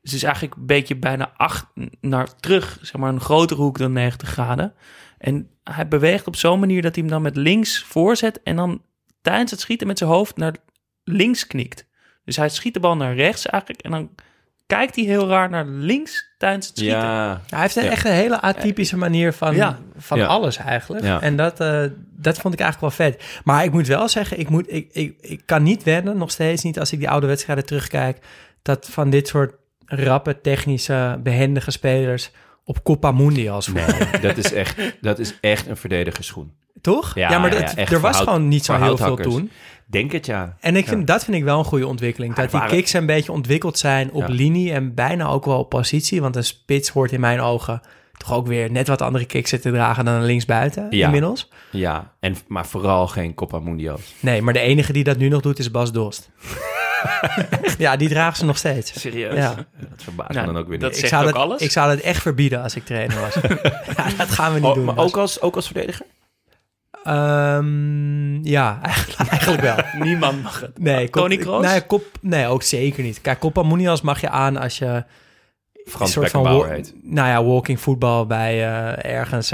Dus het is eigenlijk een beetje bijna acht naar terug, zeg maar een grotere hoek dan 90 graden. En hij beweegt op zo'n manier dat hij hem dan met links voorzet en dan tijdens het schieten met zijn hoofd naar links knikt. Dus hij schiet de bal naar rechts eigenlijk en dan kijkt hij heel raar naar links tijdens het schieten. Ja. Hij heeft echt een hele atypische manier van alles eigenlijk. Ja. En dat vond ik eigenlijk wel vet. Maar ik moet wel zeggen, ik kan niet wennen, nog steeds niet als ik die oude wedstrijden terugkijk, dat van dit soort rappe, technische, behendige spelers op Copa Mundi als voorbeeld. Nee, dat is echt een verdedigersschoen. Toch? Ja, maar er was gewoon niet zo heel veel toen. Denk het, ja. En dat vind ik wel een goede ontwikkeling. Dat die kicks een beetje ontwikkeld zijn op linie en bijna ook wel op positie. Want een spits hoort in mijn ogen toch ook weer net wat andere kicks te dragen dan een linksbuiten inmiddels. Ja, maar vooral geen Copa Mundials. Nee, maar de enige die dat nu nog doet is Bas Dost. Ja, die dragen ze nog steeds. Serieus? Ja. Dat verbaast me dan ook weer niet. Ik zou het echt verbieden als ik trainer was. Dat gaan we niet doen. Maar ook als verdediger? Eigenlijk wel. Niemand mag het. Nee, Tony Kroos? Nee, ook zeker niet. Kijk, Copa Mundials mag je aan als je Frans een soort van walking voetbal bij ergens.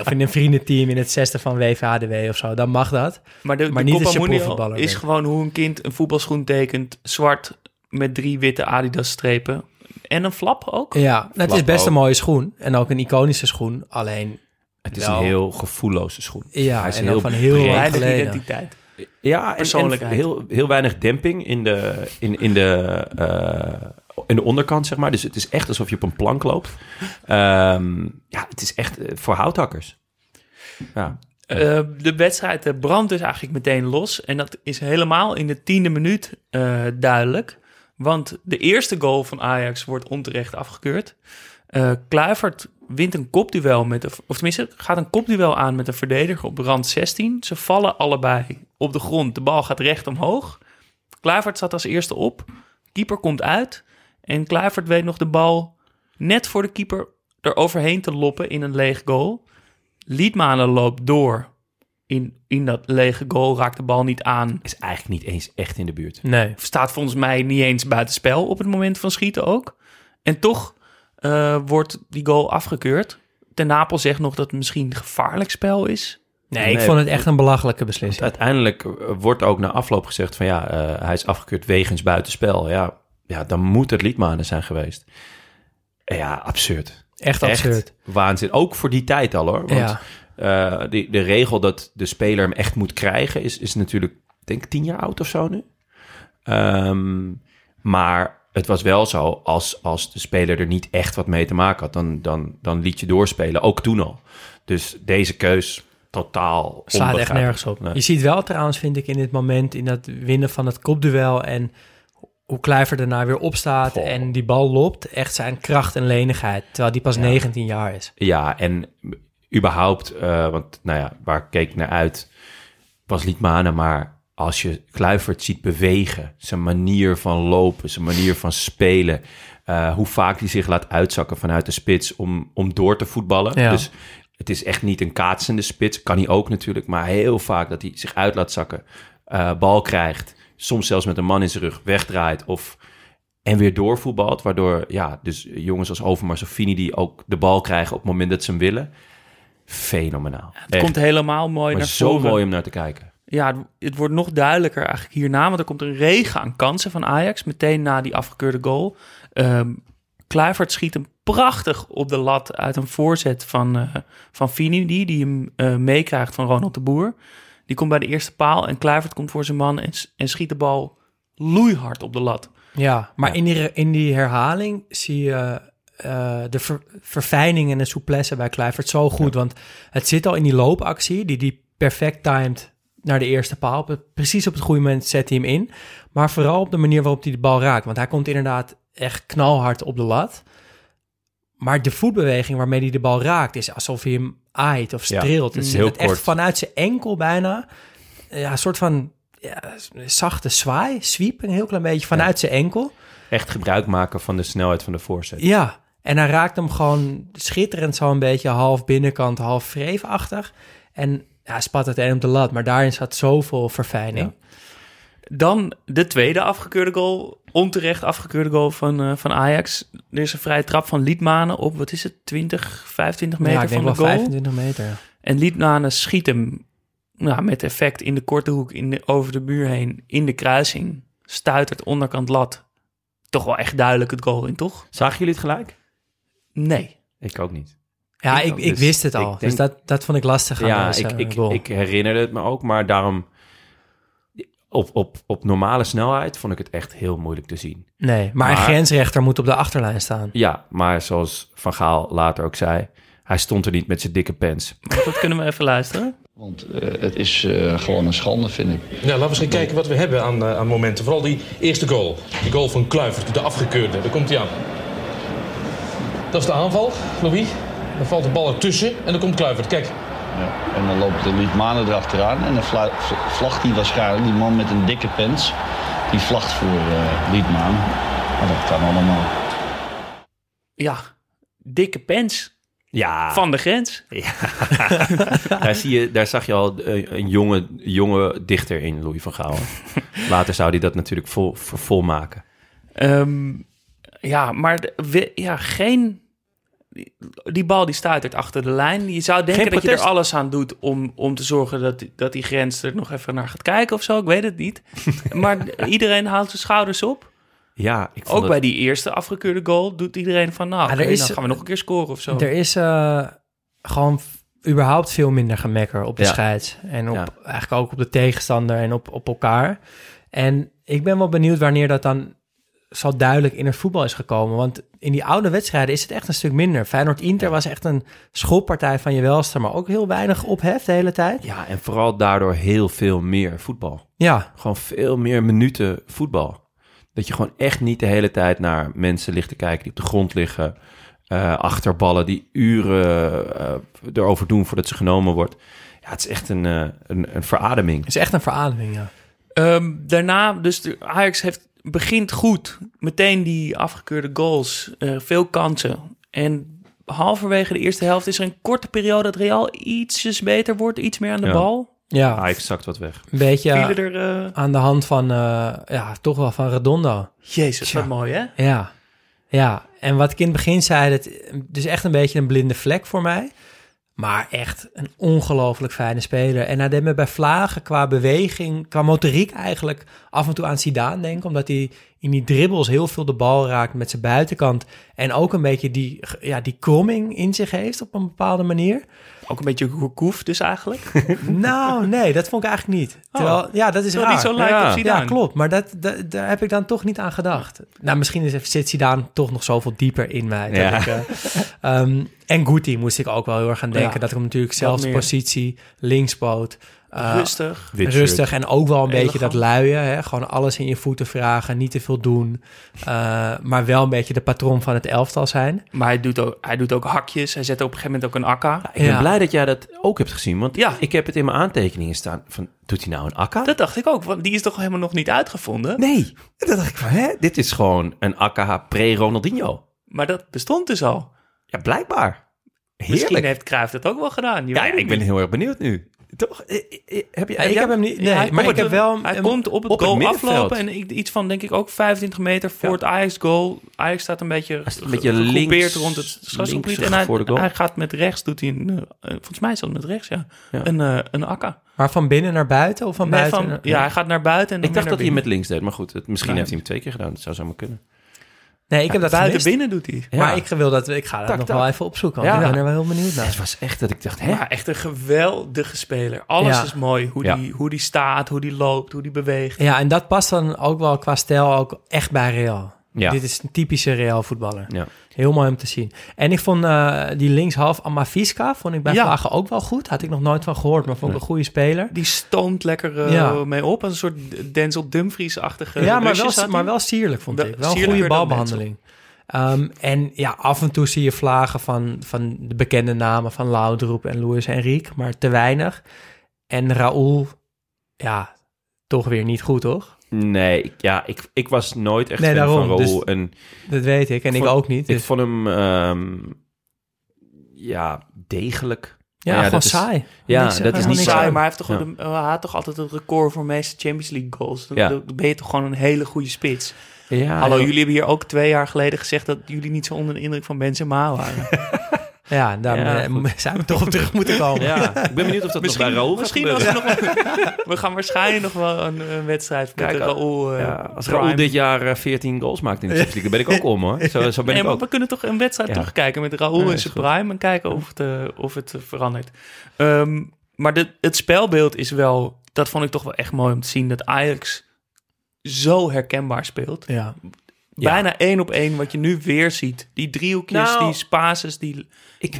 Of in een vriendenteam in het 6e van WVHDW of zo. Dan mag dat. Maar de niet als je profvoetballer is bent. Gewoon hoe een kind een voetbalschoen tekent. Zwart met 3 witte Adidas strepen. En een flap ook. Ja, het is best ook een mooie schoen. En ook een iconische schoen. Alleen het is een heel gevoelloze schoen. Ja, hij is en van heel weinig identiteit. Ja, persoonlijkheid. En heel, heel weinig demping in de onderkant, zeg maar. Dus het is echt alsof je op een plank loopt. Het is echt voor houthakkers. Ja. De wedstrijd brandt dus eigenlijk meteen los. En dat is helemaal in de 10e minuut duidelijk. Want de eerste goal van Ajax wordt onterecht afgekeurd. Kluivert wint een kopduel gaat een kopduel aan met een verdediger op rand 16. Ze vallen allebei op de grond. De bal gaat recht omhoog. Kluivert staat als eerste op. Keeper komt uit. En Kluivert weet nog de bal net voor de keeper er overheen te loppen in een leeg goal. Litmanen loopt door in dat lege goal, raakt de bal niet aan. Is eigenlijk niet eens echt in de buurt. Nee. Staat volgens mij niet eens buitenspel op het moment van schieten ook. En toch wordt die goal afgekeurd. Ten Napel zegt nog dat het misschien gevaarlijk spel is. Nee, ik vond het echt een belachelijke beslissing. Uiteindelijk wordt ook na afloop gezegd van hij is afgekeurd wegens buitenspel. Ja, dan moet het Litmanen zijn geweest. Ja, absurd. Echt absurd. Waanzin. Ook voor die tijd al, hoor. Want de regel dat de speler hem echt moet krijgen is natuurlijk, denk ik, 10 jaar oud of zo nu. Maar het was wel zo, als de speler er niet echt wat mee te maken had, dan liet je doorspelen, ook toen al. Dus deze keus totaal slaat echt nergens op. Nee. Je ziet wel trouwens, vind ik, in dit moment, in dat winnen van het kopduel en hoe Kluivert daarna weer opstaat en die bal lopt. Echt zijn kracht en lenigheid, terwijl die pas 19 jaar is. Ja, en überhaupt, want nou ja, waar keek ik naar uit, was Litmanen, maar als je Kluivert ziet bewegen, zijn manier van lopen, zijn manier van spelen, hoe vaak hij zich laat uitzakken vanuit de spits om door te voetballen. Ja. Dus het is echt niet een kaatsende spits, kan hij ook natuurlijk, maar heel vaak dat hij zich uit laat zakken, bal krijgt, soms zelfs met een man in zijn rug wegdraait en weer doorvoetbalt, waardoor dus jongens als Overmars of Finidi ook de bal krijgen op het moment dat ze hem willen. Fenomenaal. Ja, het echt. Komt helemaal mooi maar naar voren. Zo mooi om naar te kijken. Ja, het wordt nog duidelijker eigenlijk hierna, want er komt een regen aan kansen van Ajax meteen na die afgekeurde goal. Kluivert schiet hem prachtig op de lat uit een voorzet van Finidi, die hem meekrijgt van Ronald de Boer. Die komt bij de eerste paal en Kluivert komt voor zijn man en schiet de bal loeihard op de lat. Ja, maar in die herhaling zie je de verfijning en de souplesse bij Kluivert zo goed. Ja. Want het zit al in die loopactie, die perfect timed naar de eerste paal. Precies op het goede moment zet hij hem in. Maar vooral op de manier waarop hij de bal raakt. Want hij komt inderdaad echt knalhard op de lat. Maar de voetbeweging waarmee hij de bal raakt is alsof hij hem aait of streelt. Ja, het is heel kort. Echt vanuit zijn enkel bijna. Ja, een soort van zachte zwaai, sweep. Een heel klein beetje vanuit zijn enkel. Echt gebruik maken van de snelheid van de voorzet. Ja, en hij raakt hem gewoon schitterend zo een beetje half binnenkant, half wreefachtig. En ja, spat het een op de lat, maar daarin zat zoveel verfijning. Ja. Dan de tweede afgekeurde goal, onterecht afgekeurde goal van Ajax. Er is een vrije trap van Litmanen op, 25 meter van de goal. 25 meter. En Litmanen schiet hem met effect in de korte hoek, over de muur heen, in de kruising. Stuitert onderkant lat. Toch wel echt duidelijk het goal in, toch? Zagen jullie het gelijk? Nee. Ik ook niet. Ja, ik dus wist het al. Dus dat vond ik lastig aan deze goal. Ik herinnerde het me ook, maar daarom op normale snelheid vond ik het echt heel moeilijk te zien. Nee, maar een grensrechter moet op de achterlijn staan. Ja, maar zoals Van Gaal later ook zei, hij stond er niet met zijn dikke pens. Dat kunnen we even luisteren. Want het is gewoon een schande, vind ik. Nou, laten we eens gaan kijken wat we hebben aan momenten. Vooral die eerste goal. De goal van Kluivert, de afgekeurde. Daar komt hij aan. Dat is de aanval, Louis. Dan valt de bal ertussen en dan komt Kluivert, kijk. Ja, en dan loopt de Litmanen erachteraan en dan vlagt hij waarschijnlijk, die man met een dikke pens, die vlagt voor Litmanen. Maar dat kan allemaal. Ja, dikke pens. Ja. Van de grens. Ja. Daar zag je al een jonge dichter in, Louis van Gaal. Later zou hij dat natuurlijk vol maken. Geen... Die bal die stuitert achter de lijn. Je zou denken dat je er alles aan doet om te zorgen dat die grens er nog even naar gaat kijken of zo. Ik weet het niet. Maar iedereen haalt zijn schouders op. Ja, ik vond ook bij die eerste afgekeurde goal doet iedereen van... dan gaan we nog een keer scoren of zo. Er is gewoon überhaupt veel minder gemekker op de scheids. En eigenlijk ook op de tegenstander en op elkaar. En ik ben wel benieuwd wanneer dat dan zo duidelijk in het voetbal is gekomen. Want in die oude wedstrijden is het echt een stuk minder. Feyenoord-Inter was echt een schoppartij van je welste, maar ook heel weinig ophef de hele tijd. Ja, en vooral daardoor heel veel meer voetbal. Ja. Gewoon veel meer minuten voetbal. Dat je gewoon echt niet de hele tijd naar mensen ligt te kijken die op de grond liggen. Achterballen die uren erover doen voordat ze genomen wordt. Ja, het is echt een verademing. Het is echt een verademing, ja. Daarna, dus Ajax begint goed, meteen die afgekeurde goals, veel kansen. En halverwege de eerste helft is er een korte periode dat Real ietsjes beter wordt, iets meer aan de bal. Ja, Ajax zakt wat weg. Een beetje aan de hand van, toch wel van Redondo. Jezus, wat mooi hè? Ja, en wat ik in het begin zei, het is echt een beetje een blinde vlek voor mij. Maar echt een ongelooflijk fijne speler. En hij deed me bij vlagen qua beweging, qua motoriek eigenlijk af en toe aan Zidane denken. Omdat hij in die dribbles heel veel de bal raakt met zijn buitenkant. En ook een beetje die kromming in zich heeft op een bepaalde manier. Ook een beetje koef dus eigenlijk? Nou, nee, dat vond ik eigenlijk niet. Terwijl, dat is raar. Niet zo lijkt op Zidane. Ja, klopt. Maar daar heb ik dan toch niet aan gedacht. Nou, misschien zit Zidane toch nog zoveel dieper in mij. Ja. Dat ik, en Guti moest ik ook wel heel erg aan denken. Ja. Dat ik hem natuurlijk zelfs positie, linkspoot, Rustig. Rustig en ook wel een elegant. Beetje dat luie. Hè? Gewoon alles in je voeten vragen, niet te veel doen. Maar wel een beetje de patroon van het elftal zijn. Maar hij doet ook hakjes. Hij zet op een gegeven moment ook een akka. Ja, ik ben blij dat jij dat ook hebt gezien. Want ik heb het in mijn aantekeningen staan. Van, doet hij nou een akka? Dat dacht ik ook. Want die is toch helemaal nog niet uitgevonden? Nee. Dat dacht ik van, hè? Dit is gewoon een akka pre-Ronaldinho. Maar dat bestond dus al. Ja, blijkbaar. Heerlijk. Misschien heeft Cruijff dat ook wel gedaan. Ik ben heel erg benieuwd nu. Toch? Heb hem niet... Nee, ja, maar ik heb wel... Hij komt op het goal aflopen en iets van, denk ik, ook 25 meter voor het Ajax-goal. Ajax staat een beetje gegroepeerd rond het schaatsgebied. En hij gaat met rechts, doet hij... volgens mij is dat met rechts, een akka. Maar van binnen naar buiten of van buiten? Hij gaat naar buiten en dan ik dacht dat hij met links deed, maar goed. Misschien heeft hij hem 2 keer gedaan. Dat zou zomaar kunnen. Nee, ik heb dat buiten gemist. Binnen doet hij. Ja. Maar ik ga dat nog wel even opzoeken. Want ik ben er wel heel benieuwd naar. Het was echt dat ik dacht, hè? Maar echt een geweldige speler. Alles is mooi. Hoe die staat, hoe die loopt, hoe die beweegt. Ja, en dat past dan ook wel qua stijl ook echt bij Real. Ja. Dit is een typische Real voetballer. Ja. Heel mooi om te zien. En ik vond die linkshalf Amafiska vond ik bij Vlagen ook wel goed. Had ik nog nooit van gehoord, maar vond ik een goede speler. Die stoomt lekker mee op. Een soort Denzel Dumfries-achtige... Ja, maar wel sierlijk vond ik. Wel een goede balbehandeling. En af en toe zie je Vlagen van de bekende namen van Laudrup en Luis Enrique, maar te weinig. En Raúl, toch weer niet goed, toch? Nee, ik was nooit echt fan van Raúl. Dus, dat weet ik, en ik ook niet. Dus. Ik vond hem degelijk. Ja, gewoon saai. Dat is niet saai, maar hij heeft toch hij had toch altijd het record voor de meeste Champions League goals. Dan ben je toch gewoon een hele goede spits. Ja, hallo, jullie hebben hier ook 2 jaar geleden gezegd dat jullie niet zo onder de indruk van Benzema waren. Ja, daar zijn we toch op terug moeten komen. Ja. Ik ben benieuwd of dat nog bij Raúl gaat we gaan waarschijnlijk nog wel een wedstrijd kijken. Raúl, als Raúl dit jaar 14 goals maakt in de Champions League, ben ik ook om, hoor. Zo ben ik ook. We kunnen toch een wedstrijd terugkijken met Raúl in zijn prime en kijken of het verandert. Maar het spelbeeld is wel... Dat vond ik toch wel echt mooi om te zien. Dat Ajax zo herkenbaar speelt. Ja. Bijna 1 op 1, wat je nu weer ziet. Die driehoekjes, die spaces, die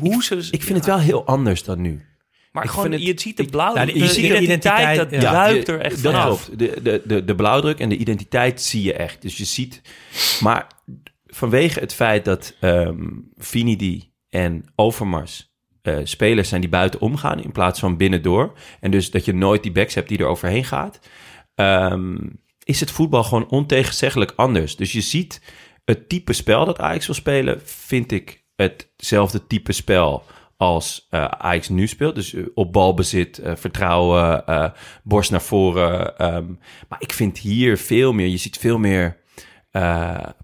hoezes. Ik vind het wel heel anders dan nu. Maar ik gewoon, je ziet de blauwdruk. De identiteit, dat ruikt er echt vanaf. De blauwdruk en de identiteit zie je echt. Dus je ziet... Maar vanwege het feit dat Finidi en Overmars spelers zijn die buiten omgaan in plaats van binnendoor. En dus dat je nooit die backs hebt die er overheen gaat... is het voetbal gewoon ontegenzeggelijk anders. Dus je ziet het type spel dat Ajax wil spelen... vind ik hetzelfde type spel als Ajax nu speelt. Dus op balbezit, vertrouwen, borst naar voren. Maar ik vind hier veel meer... Je ziet veel meer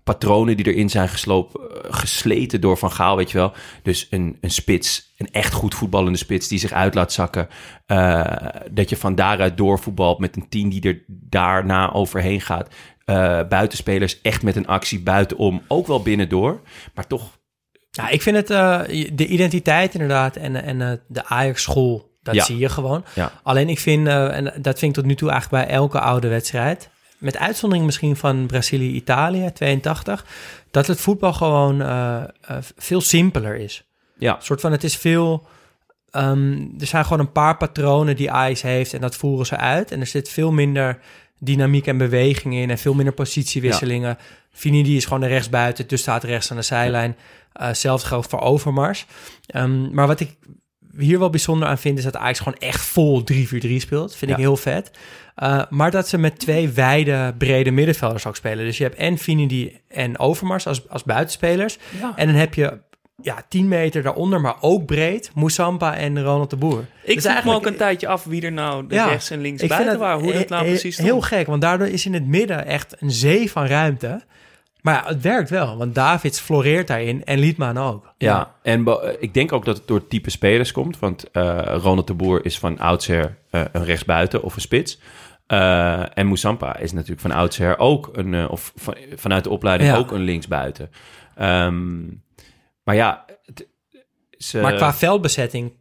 patronen die erin zijn gesleten door Van Gaal, weet je wel. Dus een spits... Een echt goed voetballende spits die zich uit laat zakken. Dat je van daaruit doorvoetbalt met een 10 die er daarna overheen gaat. Buitenspelers echt met een actie buitenom. Ook wel binnendoor, maar toch... Ja, ik vind het de identiteit inderdaad en de Ajax-school. Dat zie je gewoon. Ja. Alleen ik vind, en dat vind ik tot nu toe eigenlijk bij elke oude wedstrijd... met uitzondering misschien van Brazilië-Italië, 82... dat het voetbal gewoon veel simpeler is. Ja. Een soort van, het is veel... er zijn gewoon een paar patronen die Ajax heeft... en dat voeren ze uit. En er zit veel minder dynamiek en beweging in... en veel minder positiewisselingen. Ja. Finidi is gewoon de rechtsbuiten... dus staat rechts aan de zijlijn. Hetzelfde geldt voor Overmars. Maar wat ik hier wel bijzonder aan vind... is dat Ajax gewoon echt vol 3-4-3 speelt. Vind ik heel vet. Maar dat ze met 2 wijde, brede middenvelders ook spelen. Dus je hebt en Finidi en Overmars als buitenspelers. Ja. En dan heb je... 10 meter daaronder, maar ook breed. Moussampa en Ronald de Boer. Ik vroeg me ook een tijdje af wie er nou de rechts en links buiten waren. Hoe dat nou precies stond. Heel gek, want daardoor is in het midden echt een zee van ruimte. Maar het werkt wel, want Davids floreert daarin en Litmanen ook. Ja, en ik denk ook dat het door type spelers komt. Want Ronald de Boer is van oudsher een rechtsbuiten of een spits. En Moussampa is natuurlijk van oudsher ook een... of vanuit de opleiding ook een linksbuiten. Maar maar qua veldbezetting,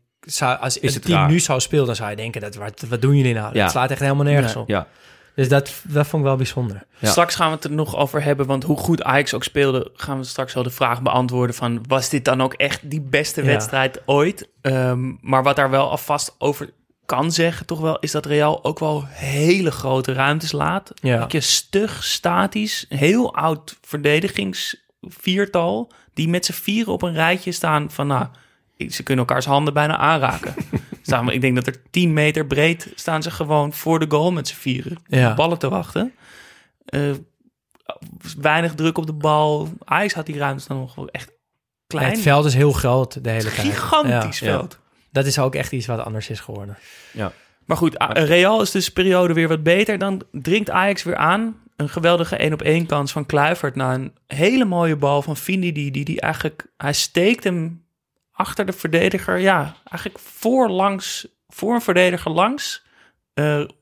als het team nu zou spelen... dan zou je denken, wat doen jullie nou? Dat slaat echt helemaal nergens op. Ja. Dus dat vond ik wel bijzonder. Ja. Straks gaan we het er nog over hebben... want hoe goed Ajax ook speelde... gaan we straks wel de vraag beantwoorden van... was dit dan ook echt die beste wedstrijd ooit? Maar wat daar wel alvast over kan zeggen toch wel, is dat Real ook wel hele grote ruimtes laat. Ja. Een keer stug, statisch, heel oud verdedigingsviertal die met z'n vieren op een rijtje staan van, nou, ze kunnen elkaars handen bijna aanraken. Staan we, ik denk dat er 10 meter breed staan ze gewoon voor de goal met z'n vieren. Ja. Op ballen te wachten. Weinig druk op de bal. Ajax had die ruimte dan nog wel echt klein. Ja, het veld is heel groot de hele tijd. Gigantisch veld. Ja. Dat is ook echt iets wat anders is geworden. Ja. Maar goed, Real is dus periode weer wat beter. Dan dringt Ajax weer aan. Een geweldige 1-op-1 kans van Kluivert na een hele mooie bal van Finidi. Die eigenlijk, hij steekt hem achter de verdediger. Ja, eigenlijk voor een verdediger langs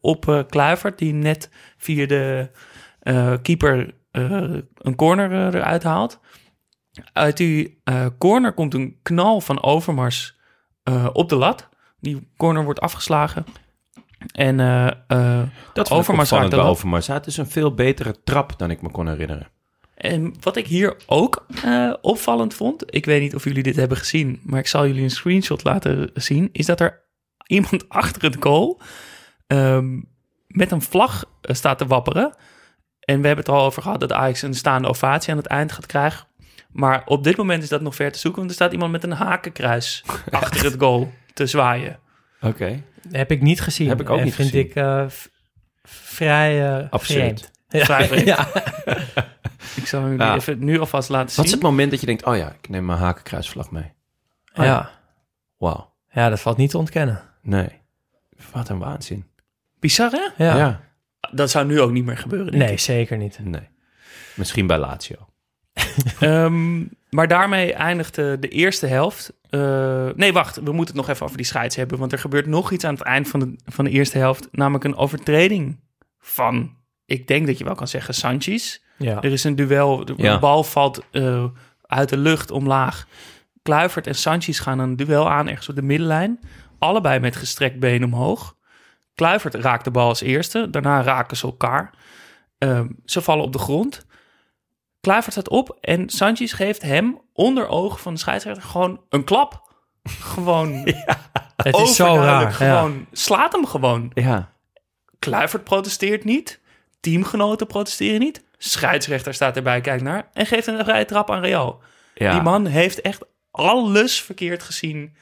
op Kluivert. Die net via de keeper een corner eruit haalt. Uit die corner komt een knal van Overmars op de lat. Die corner wordt afgeslagen. En dat Overmars raakt de lat. Overmars. Het is een veel betere trap dan ik me kon herinneren. En wat ik hier ook opvallend vond, ik weet niet of jullie dit hebben gezien, maar ik zal jullie een screenshot laten zien, is dat er iemand achter het goal met een vlag staat te wapperen. En we hebben het er al over gehad dat Ajax een staande ovatie aan het eind gaat krijgen. Maar op dit moment is dat nog ver te zoeken, want er staat iemand met een hakenkruis achter het goal te zwaaien. Oké. Heb ik niet gezien. Heb ik ook niet gezien. Vind ik vrij vreemd. Ja. Vrij vreemd. Ja. Ik zal jullie even nu alvast laten zien. Wat is het moment dat je denkt, oh ja, ik neem mijn hakenkruisvlag mee? Oh ja. Wauw. Ja, dat valt niet te ontkennen. Nee. Wat een waanzin. Bizar, hè? Ja. Dat zou nu ook niet meer gebeuren, denk ik. Zeker niet. Nee. Misschien bij Lazio. Maar daarmee eindigde de eerste helft. We moeten het nog even over die scheids hebben. Want er gebeurt nog iets aan het eind van de eerste helft. Namelijk een overtreding van, ik denk dat je wel kan zeggen, Sanchez. Ja. Er is een duel, de bal valt uit de lucht omlaag. Kluivert en Sanchez gaan een duel aan, ergens op de middenlijn. Allebei met gestrekt been omhoog. Kluivert raakt de bal als eerste. Daarna raken ze elkaar. Ze vallen op de grond. Kluivert staat op en Sanchez geeft hem onder oog van de scheidsrechter gewoon een klap. Het is zo raar. Slaat hem gewoon. Ja. Kluivert protesteert niet. Teamgenoten protesteren niet. Scheidsrechter staat erbij, kijkt naar en geeft een vrije trap aan Real. Ja. Die man heeft echt alles verkeerd gezien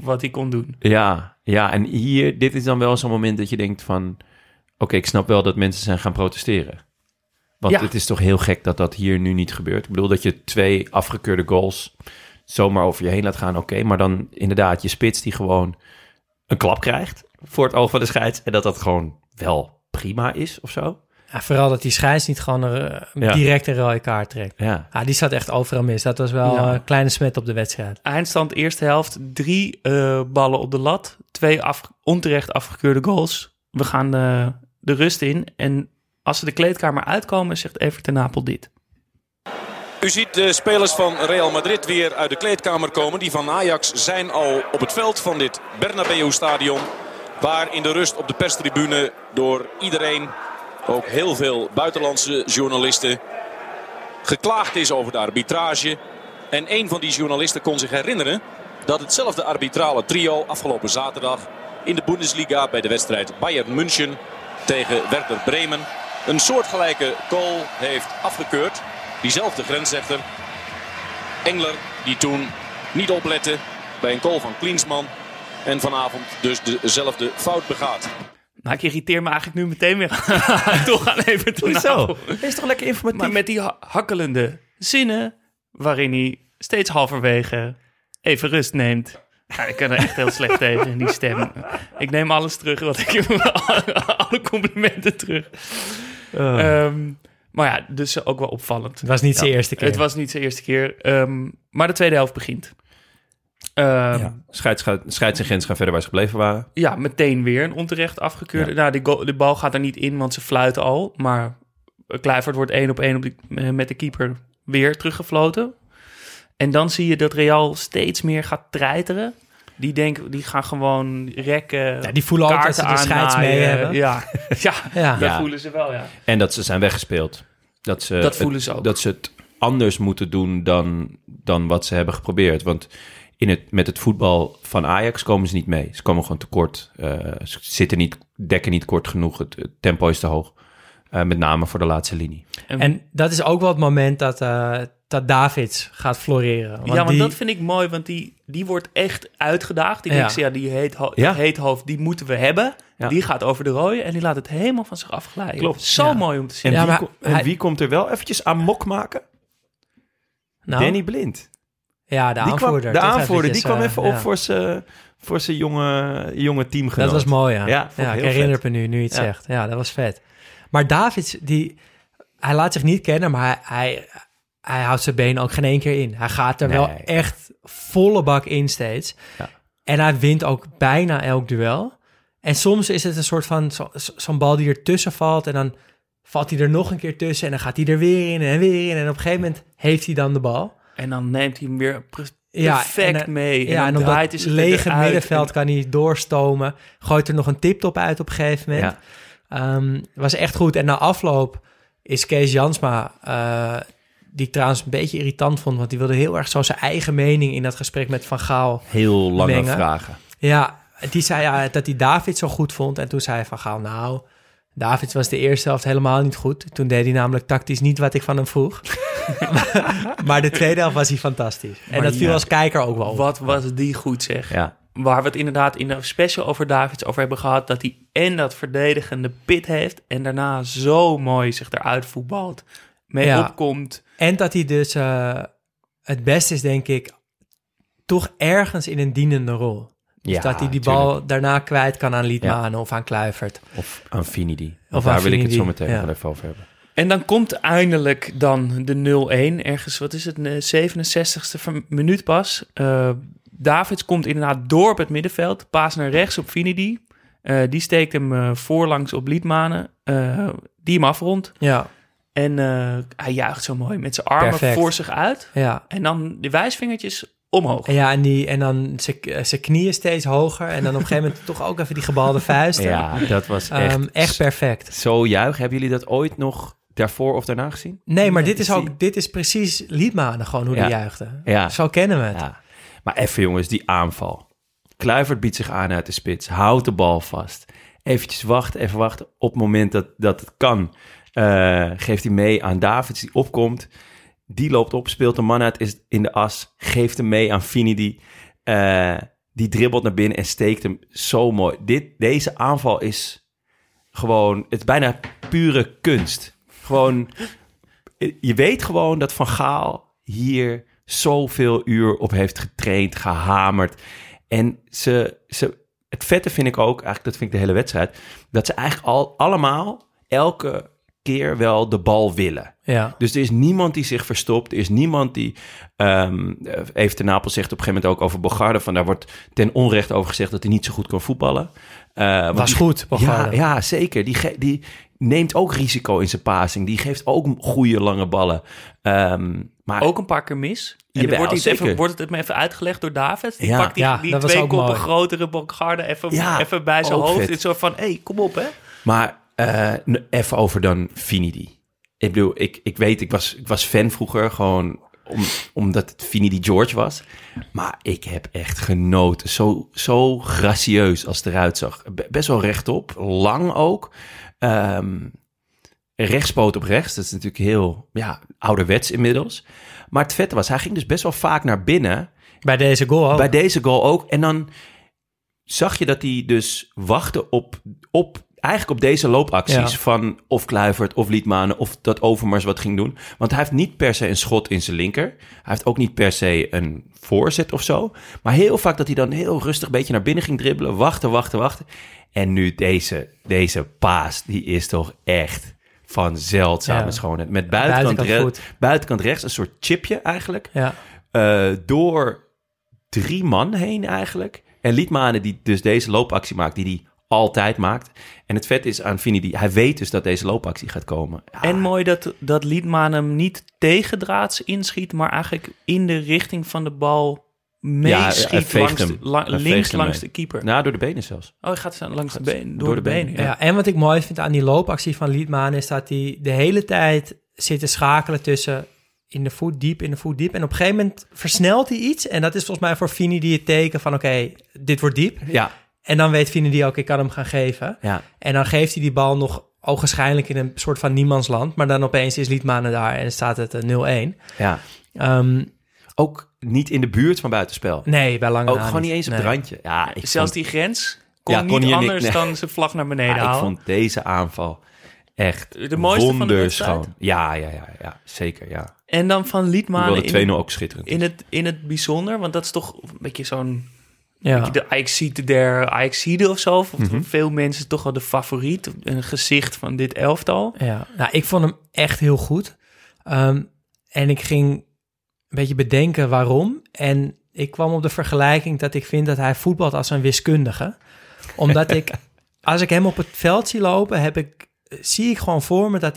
wat hij kon doen. Ja, en hier, dit is dan wel zo'n moment dat je denkt van, oké, ik snap wel dat mensen zijn gaan protesteren. Want het is toch heel gek dat hier nu niet gebeurt. Ik bedoel dat je 2 afgekeurde goals zomaar over je heen laat gaan. Oké, maar dan inderdaad je spits die gewoon een klap krijgt voor het oog van de scheids. En dat gewoon wel prima is of zo. Ja, vooral dat die scheids niet gewoon direct een rode kaart trekt. Ja. Ja, die zat echt overal mis. Dat was wel een kleine smet op de wedstrijd. Eindstand eerste helft. 3 ballen op de lat. 2 onterecht afgekeurde goals. We gaan de rust in en als ze de kleedkamer uitkomen, zegt Evert ten Napel dit. U ziet de spelers van Real Madrid weer uit de kleedkamer komen. Die van Ajax zijn al op het veld van dit Bernabeu-stadion. Waar in de rust op de perstribune door iedereen, ook heel veel buitenlandse journalisten, geklaagd is over de arbitrage. En een van die journalisten kon zich herinneren dat hetzelfde arbitrale trio afgelopen zaterdag in de Bundesliga bij de wedstrijd Bayern München tegen Werder Bremen een soortgelijke goal heeft afgekeurd. Diezelfde grensrechter, Engler, die toen niet oplette bij een goal van Klinsmann. En vanavond dus dezelfde fout begaat. Nou, ik irriteer me eigenlijk nu meteen weer. Toch aan even toe. Hoezo? Dat is toch lekker informatief? Maar met die hakkelende zinnen, waarin hij steeds halverwege even rust neemt. Ja, ik kan er echt heel slecht tegen in die stem. Ik neem alles terug, alle complimenten terug. Maar ja, dus ook wel opvallend. Het was niet zijn eerste keer. Het was niet zijn eerste keer. Maar de tweede helft begint. Scheids en grens gaan verder waar ze gebleven waren. Ja, meteen weer een onterecht afgekeurde. Ja. Nou, de bal gaat er niet in, want ze fluiten al. Maar Kluivert wordt 1-op-1 met de keeper weer teruggefloten. En dan zie je dat Real steeds meer gaat treiteren. Die gaan gewoon rekken. Ja, die voelen ook dat ze de scheids mee hebben. Dat voelen ze wel, ja. En dat ze zijn weggespeeld. Dat voelen ze ook. Dat ze het anders moeten doen dan wat ze hebben geprobeerd. Want met het voetbal van Ajax komen ze niet mee. Ze komen gewoon tekort. Ze zitten niet, dekken niet kort genoeg. Het tempo is te hoog. Met name voor de laatste linie. En dat is ook wel het moment dat Davids gaat floreren. Want ja, want dat vind ik mooi, want die wordt echt uitgedaagd. Die denkt, ja, die heet hoofd, die moeten we hebben. Ja. Die gaat over de rode en die laat het helemaal van zich afglijden. Klopt. Zo mooi om te zien. En, wie komt er wel eventjes amok maken? Nou, Danny Blind. Ja, de aanvoerder kwam even op voor zijn jonge teamgenoot. Dat was mooi, ja, ik herinner me nu je het zegt. Ja, dat was vet. Maar Davids, hij laat zich niet kennen, maar hij houdt zijn been ook geen één keer in. Hij gaat er wel echt volle bak in steeds. Ja. En hij wint ook bijna elk duel. En soms is het een soort van zo'n bal die ertussen valt en dan valt hij er nog een keer tussen en dan gaat hij er weer in. En op een gegeven moment heeft hij dan de bal. En dan neemt hij hem weer perfect mee. En dan draait hij zich eruit. En op dat lege middenveld kan hij doorstomen. Gooit er nog een tiptop uit op een gegeven moment. Ja. Was echt goed. En na afloop is Kees Jansma, die ik trouwens een beetje irritant vond, want die wilde heel erg zo zijn eigen mening in dat gesprek met Van Gaal heel lange vragen. Ja, die zei dat hij David zo goed vond. En toen zei Van Gaal, nou, Davids was de eerste helft helemaal niet goed. Toen deed hij namelijk tactisch niet wat ik van hem vroeg. Maar de tweede helft was hij fantastisch. En dat viel als kijker ook wel op. Wat was die goed, zeg. Ja. Waar we het inderdaad in de special over Davids over hebben gehad, dat hij en dat verdedigende pit heeft en daarna zo mooi zich eruit voetbalt. Mee opkomt. En dat hij dus het beste is, denk ik, toch ergens in een dienende rol. Dus dat hij die bal daarna kwijt kan aan Litmanen of aan Kluivert. Of aan Finidi. Daar wil ik het zo meteen even over hebben. En dan komt eindelijk dan de 0-1. Ergens, wat is het, de 67ste minuut pas. Davids komt inderdaad door op het middenveld. Paas naar rechts op Finidi. Die steekt hem voorlangs op Litmanen. Die hem afrondt. Ja. En hij juicht zo mooi met zijn armen voor zich uit. Ja. En dan de wijsvingertjes omhoog. Ja, en dan zijn knieën steeds hoger. En dan op een gegeven moment toch ook even die gebalde vuisten. Ja, dat was echt perfect. Zo juichen. Hebben jullie dat ooit nog daarvoor of daarna gezien? Nee, maar dit is precies Litmanen gewoon hoe die juichten. Ja. Zo kennen we het. Ja. Maar even jongens, die aanval. Kluivert biedt zich aan uit de spits. Houdt de bal vast. Even wachten. Op het moment dat het kan, geeft hij mee aan Davids die opkomt. Die loopt op, speelt een man uit, is in de as. Geeft hem mee aan Finidi. Die dribbelt naar binnen en steekt hem zo mooi. Deze aanval is gewoon, het is bijna pure kunst. Gewoon, je weet gewoon dat Van Gaal hier zoveel uur op heeft getraind, gehamerd. En het vette vind ik ook, eigenlijk dat vind ik de hele wedstrijd, dat ze eigenlijk allemaal elke keer wel de bal willen. Ja. Dus er is niemand die zich verstopt. Er is niemand die... Evert ten Napel zegt op een gegeven moment ook over Bogarde, van daar wordt ten onrecht over gezegd dat hij niet zo goed kan voetballen. Was goed, Bogarde. Ja, zeker. Die neemt ook risico in zijn passing. Die geeft ook goede lange ballen. Maar ook een paar keer mis. En wordt het me even uitgelegd door David. Die pakt die twee koppen grotere Bogarde even bij zijn hoofd. Het soort van, hey, kom op, hè. Maar even over dan Finidi. Ik bedoel, ik weet, ik was fan vroeger gewoon omdat het Finidi George was. Maar ik heb echt genoten. Zo gracieus als het eruit zag. Best wel rechtop, lang ook. Rechtspoot op rechts. Dat is natuurlijk heel ouderwets inmiddels. Maar het vette was, hij ging dus best wel vaak naar binnen. Bij deze goal ook. En dan zag je dat hij dus wachtte op eigenlijk op deze loopacties van of Kluivert of Litmanen of dat Overmars wat ging doen. Want hij heeft niet per se een schot in zijn linker. Hij heeft ook niet per se een voorzet of zo. Maar heel vaak dat hij dan heel rustig een beetje naar binnen ging dribbelen. Wachten. En nu deze paas, die is toch echt van zeldzame schoonheid. Met buitenkant rechts, een soort chipje eigenlijk. Ja. Door 3 man heen eigenlijk. En Litmanen die dus deze loopactie maakt, die altijd maakt. En het vet is aan Finidi, hij weet dus dat deze loopactie gaat komen. Ja. En mooi dat Liedman hem niet tegendraads inschiet, maar eigenlijk in de richting van de bal meeschiet langs de keeper. Nou, door de benen zelfs. Oh, hij gaat langs de benen. Door de benen, ja. En wat ik mooi vind aan die loopactie van Liedman is dat hij de hele tijd zit te schakelen tussen in de voet diep. En op een gegeven moment versnelt hij iets. En dat is volgens mij voor Finidi het teken van, oké, dit wordt diep. Ja. En dan weet Finidi ook, ik kan hem gaan geven. Ja. En dan geeft hij die bal nog ogenschijnlijk in een soort van niemandsland. Maar dan opeens is Litmanen daar en staat het 0-1. Ja. Ook niet in de buurt van buitenspel. Nee, bij lange na ook gewoon niet eens op het randje. Ja, zelfs die grens kon niet anders dan zijn vlag naar beneden halen. Ik vond deze aanval echt de mooiste wonderschoon. Van de ja, zeker, ja. En dan van Litmanen... Hoewel de 2-0 ook schitterend is. In het bijzonder, want dat is toch een beetje zo'n... Ja. Beetje de Ajaxide of zo. Of veel mensen toch wel de favoriet. Een gezicht van dit elftal. Ja. Nou, ik vond hem echt heel goed. En ik ging een beetje bedenken waarom. En ik kwam op de vergelijking dat ik vind dat hij voetbalt als een wiskundige. Omdat als ik hem op het veld zie lopen, zie ik gewoon voor me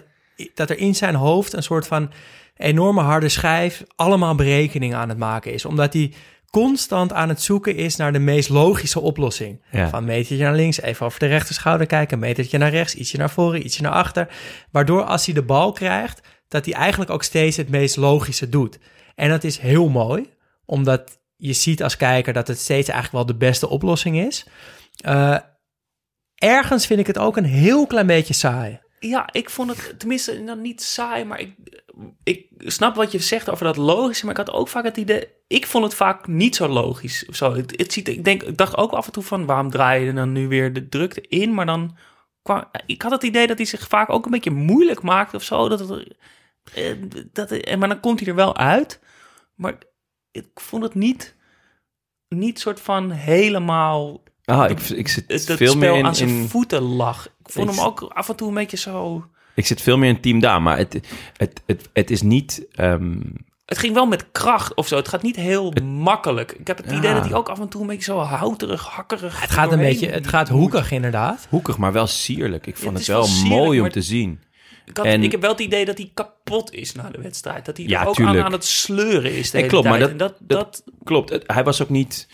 dat er in zijn hoofd een soort van enorme harde schijf allemaal berekeningen aan het maken is. Omdat hij constant aan het zoeken is naar de meest logische oplossing. Ja. Van metertje naar links, even over de rechterschouder kijken, metertje naar rechts, ietsje naar voren, ietsje naar achter. Waardoor als hij de bal krijgt, dat hij eigenlijk ook steeds het meest logische doet. En dat is heel mooi, omdat je ziet als kijker dat het steeds eigenlijk wel de beste oplossing is. Ergens vind ik het ook een heel klein beetje saai. Ja, ik vond het tenminste niet saai, maar ik snap wat je zegt over dat logische, maar ik had ook vaak het idee, ik vond het vaak niet zo logisch. Of zo. Ik dacht ook af en toe van, waarom draai je dan nu weer de drukte in? Maar dan ik had het idee dat hij zich vaak ook een beetje moeilijk maakt of zo. Maar dan komt hij er wel uit. Maar ik vond het niet soort van helemaal... Ik zit dat veel meer aan zijn voeten lag. Ik vond hem ook af en toe een beetje zo... Ik zit veel meer in Team Daan, maar het is niet... Het ging wel met kracht of zo. Het gaat niet heel makkelijk. Ik heb het idee dat hij ook af en toe een beetje zo houterig, hakkerig... Het gaat hoekig inderdaad. Hoekig, maar wel sierlijk. Ik vond het wel sierlijk, mooi om te zien. Ik heb wel het idee dat hij kapot is na de wedstrijd. Dat hij er ook aan het sleuren is de hele tijd. Maar dat klopt. Hij was ook niet...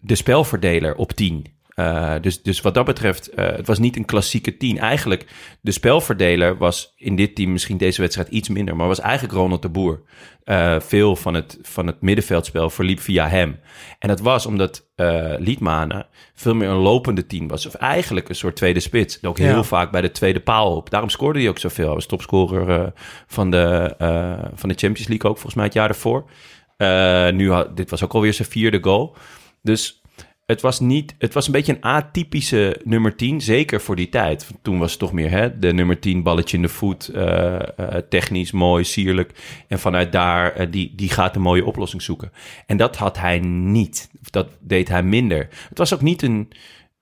de spelverdeler op 10. Dus wat dat betreft, het was niet een klassieke 10. Eigenlijk, de spelverdeler was in dit team misschien deze wedstrijd iets minder, maar was eigenlijk Ronald de Boer. Veel van het middenveldspel verliep via hem. En dat was omdat Litmanen veel meer een lopende 10 was. Of eigenlijk een soort tweede spits. Ook heel vaak bij de tweede paal op. Daarom scoorde hij ook zoveel. Hij was topscorer van de Champions League ook volgens mij het jaar daarvoor. Dit was ook alweer zijn 4e goal. Dus het was een beetje een atypische nummer 10, zeker voor die tijd. Toen was het toch meer de nummer 10, balletje in de voet, technisch, mooi, sierlijk. En vanuit daar, die gaat een mooie oplossing zoeken. En dat had hij niet, dat deed hij minder. Het was ook niet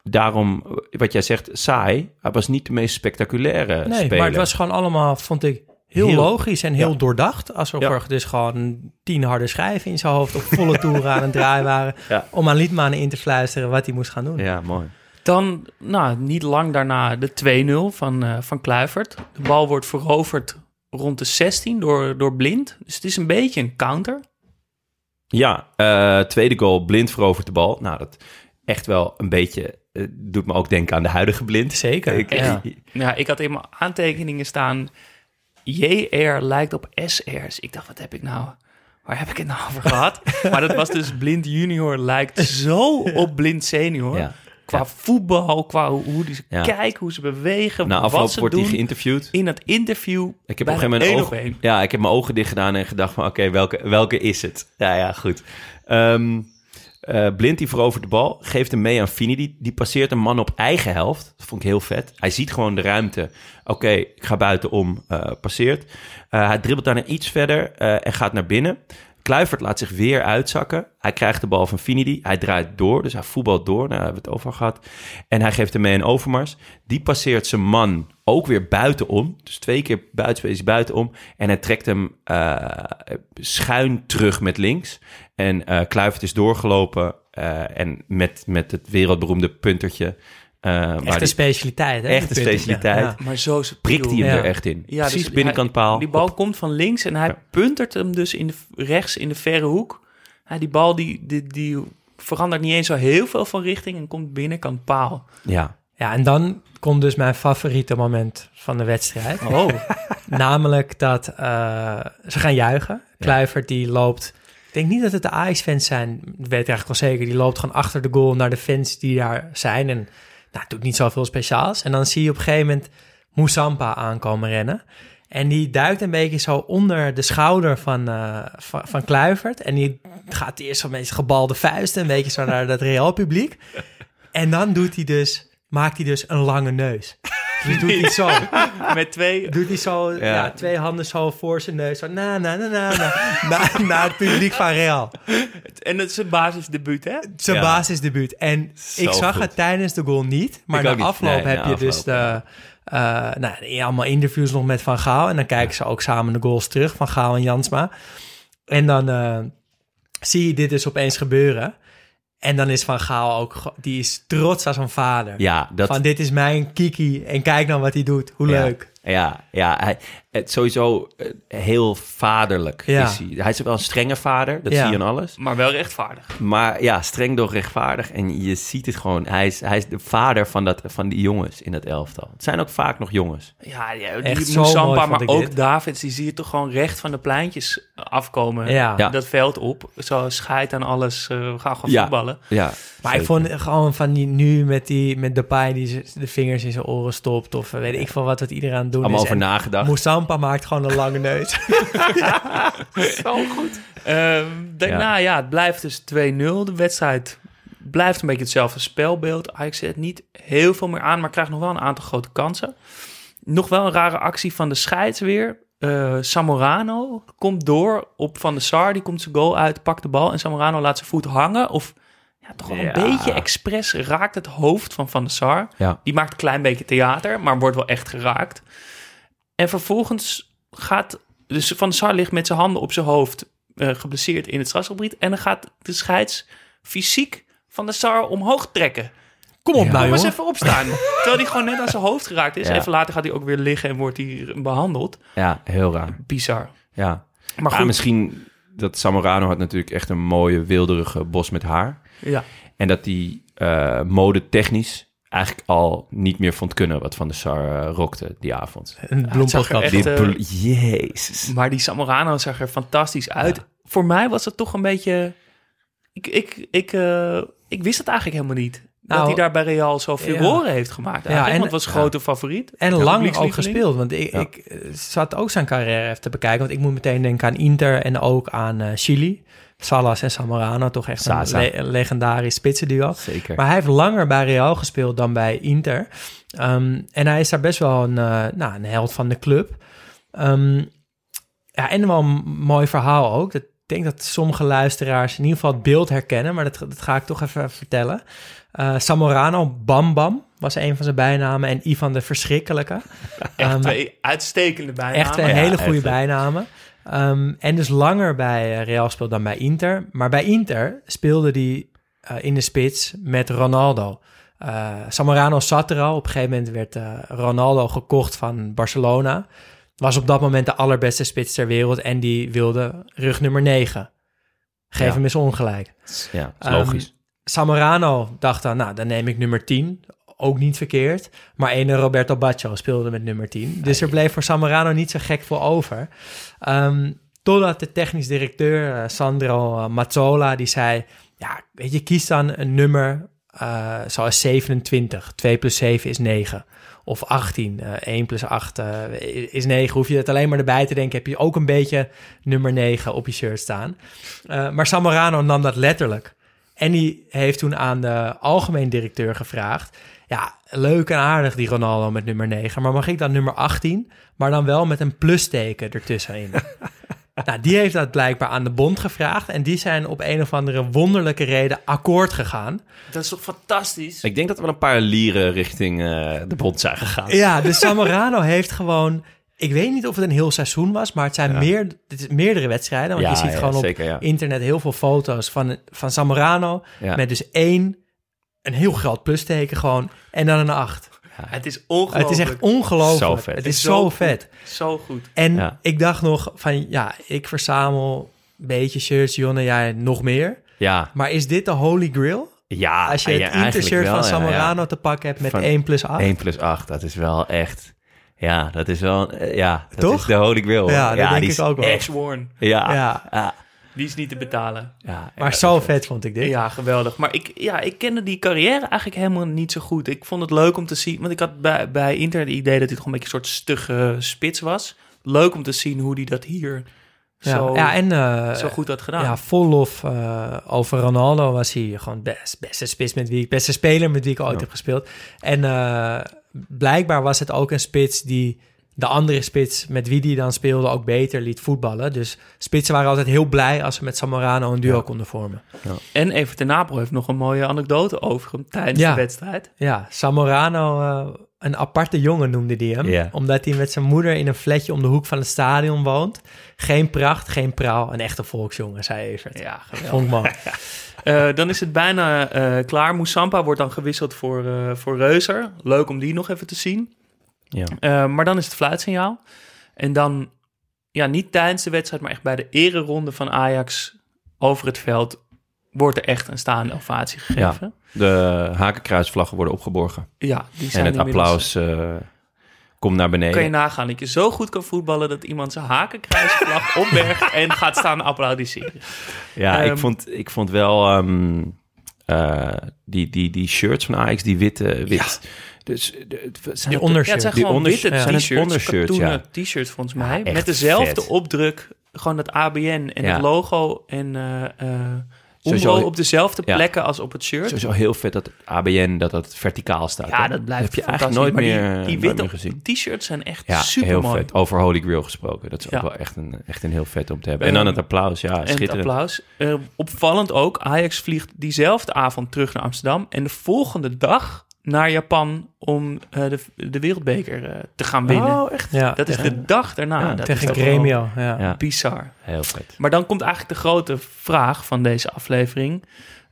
daarom, wat jij zegt, saai. Hij was niet de meest spectaculaire speler. Nee, maar het was gewoon allemaal, vond ik... Heel logisch en heel doordacht. Alsof er dus gewoon 10 harde schijven in zijn hoofd op volle toeren aan het draaien waren. Ja. Om aan Litmanen in te fluisteren wat hij moest gaan doen. Ja, mooi. Dan, niet lang daarna de 2-0 van Kluivert. De bal wordt veroverd rond de 16 door Blind. Dus het is een beetje een counter. Ja, tweede goal. Blind verovert de bal. Nou, dat echt wel een beetje... doet me ook denken aan de huidige Blind. Zeker. Ik had in mijn aantekeningen staan... JR lijkt op SR's. Ik dacht, wat heb ik nou? Waar heb ik het nou over gehad? Maar dat was dus Blind junior lijkt zo op Blind senior. Ja. Qua voetbal, qua hoe die ze kijken, hoe ze bewegen, nou, wat ze wordt doen. Hij geïnterviewd. In dat interview ik heb op een gegeven moment ik heb mijn ogen dicht gedaan en gedacht van oké, welke is het? Ja, goed. Blind die verovert de bal, geeft hem mee aan Finidi. Die passeert een man op eigen helft. Dat vond ik heel vet. Hij ziet gewoon de ruimte. Oké, ik ga buitenom, passeert. Hij dribbelt daarna iets verder en gaat naar binnen. Kluivert laat zich weer uitzakken. Hij krijgt de bal van Finidi. Hij draait door, dus hij voetbalt door. Daar hebben we het over gehad. En hij geeft hem mee aan Overmars. Die passeert zijn man ook weer buitenom. Dus 2 keer buitenom. En hij trekt hem schuin terug met links. En Kluivert is doorgelopen. En met het wereldberoemde puntertje... Echte specialiteit, hè? Echte specialiteit. Ja. Maar zo prikt hij hem er echt in. Ja, precies, dus binnenkantpaal. Die bal komt van links en hij puntert hem dus rechts in de verre hoek. Die bal die verandert niet eens zo heel veel van richting en komt binnenkantpaal. Ja. Ja, en dan komt dus mijn favoriete moment van de wedstrijd. Oh. Namelijk dat ze gaan juichen. Kluivert die loopt... Ik denk niet dat het de Ajax-fans zijn. Dat weet ik eigenlijk wel zeker. Die loopt gewoon achter de goal naar de fans die daar zijn. En nou, doet niet zoveel speciaals. En dan zie je op een gegeven moment Moussampa aankomen rennen. En die duikt een beetje zo onder de schouder van Kluivert. En die gaat eerst een beetje gebalde vuisten. Een beetje zo naar dat Real publiek. En dan maakt hij dus een lange neus. Dus doet hij zo. Met twee... Doet hij zo, twee handen zo voor zijn neus. Zo, na het publiek van Real. En dat is zijn basisdebuut, hè? Zijn basisdebuut. En zo ik zag goed. Het tijdens de goal niet. Maar na afloop dus de... allemaal interviews nog met Van Gaal. En dan kijken ze ook samen de goals terug. Van Gaal en Jansma. En dan zie je dit dus opeens gebeuren. En dan is Van Gaal ook... Die is trots als een vader. Ja, dat... Van dit is mijn Kiki. En kijk nou wat hij doet. Hoe leuk. Ja. Het sowieso heel vaderlijk is hij. Hij is wel een strenge vader. Dat zie je in alles. Maar wel rechtvaardig. Maar ja, streng door rechtvaardig. En je ziet het gewoon. Hij is de vader van die jongens in dat elftal. Het zijn ook vaak nog jongens. Ja die Moussampa, maar ook dit. Davids. Die zie je toch gewoon recht van de pleintjes afkomen. Ja. Dat veld op. Zo scheidt aan alles. We gaan gewoon voetballen. Ja, maar zeker. Ik vond gewoon van die nu met Depay die de vingers in zijn oren stopt. Of weet ik veel wat iedereen aan het doen allemaal is. Allemaal over nagedacht. Moussampa maakt gewoon een lange neus. Zo goed. Het blijft dus 2-0. De wedstrijd blijft een beetje hetzelfde spelbeeld. Ajax zet niet heel veel meer aan, maar krijgt nog wel een aantal grote kansen. Nog wel een rare actie van de scheids weer. Zamorano komt door op Van der Sar. Die komt zijn goal uit, pakt de bal. En Zamorano laat zijn voet hangen. Of toch wel een beetje expres raakt het hoofd van der Sar. Ja. Die maakt een klein beetje theater, maar wordt wel echt geraakt. En vervolgens gaat... Dus Van der Sar ligt met zijn handen op zijn hoofd... geblesseerd in het strafschopgebied. En dan gaat de scheids fysiek Van der Sar omhoog trekken. Kom op nou, jongen. Eens even opstaan. Terwijl hij gewoon net aan zijn hoofd geraakt is. Ja. Even later gaat hij ook weer liggen en wordt hij behandeld. Ja, heel raar. Bizar. Ja, maar goed. Misschien dat Zamorano had natuurlijk echt een mooie wilderige bos met haar. Ja. En dat die modetechnisch... eigenlijk al niet meer vond kunnen wat Van der Sar rockte die avond. Een bloempotkat. Jezus. Maar die Zamorano zag er fantastisch uit. Ja. Voor mij was het toch een beetje... Ik wist het eigenlijk helemaal niet. Nou, dat hij daar bij Real zo furoren heeft gemaakt. Ja, en het was grote favoriet. En lang ook gespeeld. Want ik zat ook zijn carrière even te bekijken. Want ik moet meteen denken aan Inter en ook aan Chili. Salas en Zamorano, toch echt een legendarisch spitsenduo. Zeker. Maar hij heeft langer bij Real gespeeld dan bij Inter. En hij is daar best wel een held van de club. En wel een mooi verhaal ook. Ik denk dat sommige luisteraars in ieder geval het beeld herkennen... maar dat ga ik toch even vertellen. Zamorano, Bam Bam, was een van zijn bijnamen... en Ivan de Verschrikkelijke. Echt twee uitstekende bijnamen. Echt twee hele goede bijnamen. En dus langer bij Real speelde dan bij Inter. Maar bij Inter speelde hij in de spits met Ronaldo. Zamorano zat er al. Op een gegeven moment werd Ronaldo gekocht van Barcelona. Was op dat moment de allerbeste spits ter wereld. En die wilde rug nummer 9. Geef hem eens ongelijk. Ja, is logisch. Zamorano dacht dan, nou, dan neem ik nummer 10... Ook niet verkeerd. Maar ene Roberto Baggio speelde met nummer 10. Dus er bleef voor Zamorano niet zo gek veel over. Totdat de technisch directeur Sandro Mazzola... die zei, weet je, kies dan een nummer zoals 27. 2 + 7 = 9. Of 18. 1 + 8 is 9. Hoef je het alleen maar erbij te denken... heb je ook een beetje nummer 9 op je shirt staan. Maar Zamorano nam dat letterlijk. En die heeft toen aan de algemeen directeur gevraagd... Ja, leuk en aardig die Ronaldo met nummer 9. Maar mag ik dan nummer 18? Maar dan wel met een plusteken ertussenin. Nou, die heeft dat blijkbaar aan de bond gevraagd. En die zijn op een of andere wonderlijke reden akkoord gegaan. Dat is toch fantastisch? Ik denk dat we een paar lieren richting de bond zijn gegaan. Ja, dus Zamorano heeft gewoon... Ik weet niet of het een heel seizoen was, maar het zijn meerdere wedstrijden. Want je ziet gewoon zeker, op internet heel veel foto's van Zamorano... met dus een heel groot plusteken gewoon en dan een 8. Ja. Het is ongelooflijk. Het is echt ongelooflijk. Vet. Het is zo vet. Zo goed. En ik dacht nog van, ik verzamel een beetje shirts, Jonne, jij nog meer. Ja. Maar is dit de Holy Grail? Ja. Als je het Inter-shirt van Zamorano te pakken hebt met 1 + 8. 1 + 8, dat is wel echt... Ja, dat is wel... Ja, dat toch? Is de Holy Grail. Ja, dat denk ik ook wel. Ex-Worn. Ja. Die is niet te betalen. Ja, maar zo vet vond ik dit. Ja, geweldig. Maar ik kende die carrière eigenlijk helemaal niet zo goed. Ik vond het leuk om te zien... Want ik had bij Inter het idee dat hij toch een beetje een soort stugge spits was. Leuk om te zien hoe hij dat hier... Zo goed had gedaan. Ja, vol lof over Ronaldo was hij gewoon beste spits met wie ik... Beste speler met wie ik ooit heb gespeeld. En blijkbaar was het ook een spits die... De andere spits met wie die dan speelde ook beter liet voetballen. Dus spitsen waren altijd heel blij als ze met Zamorano een duo konden vormen. Ja. En Evert ten Napel heeft nog een mooie anekdote over hem tijdens de wedstrijd. Ja, Zamorano... Een aparte jongen noemde die hem. Yeah. Omdat hij met zijn moeder in een flatje om de hoek van het stadion woont. Geen pracht, geen praal. Een echte volksjongen, zei Evert. Ja, geweldig. Dan is het bijna klaar. Moussampa wordt dan gewisseld voor Reuser. Leuk om die nog even te zien. Ja. Maar dan is het fluitsignaal. En dan, niet tijdens de wedstrijd... maar echt bij de ereronde van Ajax over het veld... wordt er echt een staande ovatie gegeven. Ja, de hakenkruisvlaggen worden opgeborgen. Ja, die zijn en het applaus komt naar beneden. Kun je nagaan dat je zo goed kan voetballen... dat iemand zijn hakenkruisvlag opbergt... en gaat staan applaudisseren. Ja, ik vond wel... die shirts van Ajax, die wit. Ja. Dus die ondershirts. Ja, het zijn gewoon witte t-shirts, katoenen t-shirts volgens mij. Ja, met dezelfde opdruk, gewoon dat ABN en het logo en... Omro op dezelfde plekken als op het shirt. Sowieso heel vet dat ABN dat verticaal staat. Ja, dat blijft heb je eigenlijk nooit meer die witte t-shirts zijn echt super mooi. Heel vet. Over Holy Grail gesproken. Dat is ook wel echt een heel vet om te hebben. En dan het applaus. Ja, schitterend. En het applaus. Opvallend ook. Ajax vliegt diezelfde avond terug naar Amsterdam. En de volgende dag naar Japan om de wereldbeker te gaan winnen. Oh, echt? Ja, dat is de dag daarna. Ja, dat tegen Grêmio. Ja. Bizar. Heel vet. Maar dan komt eigenlijk de grote vraag van deze aflevering.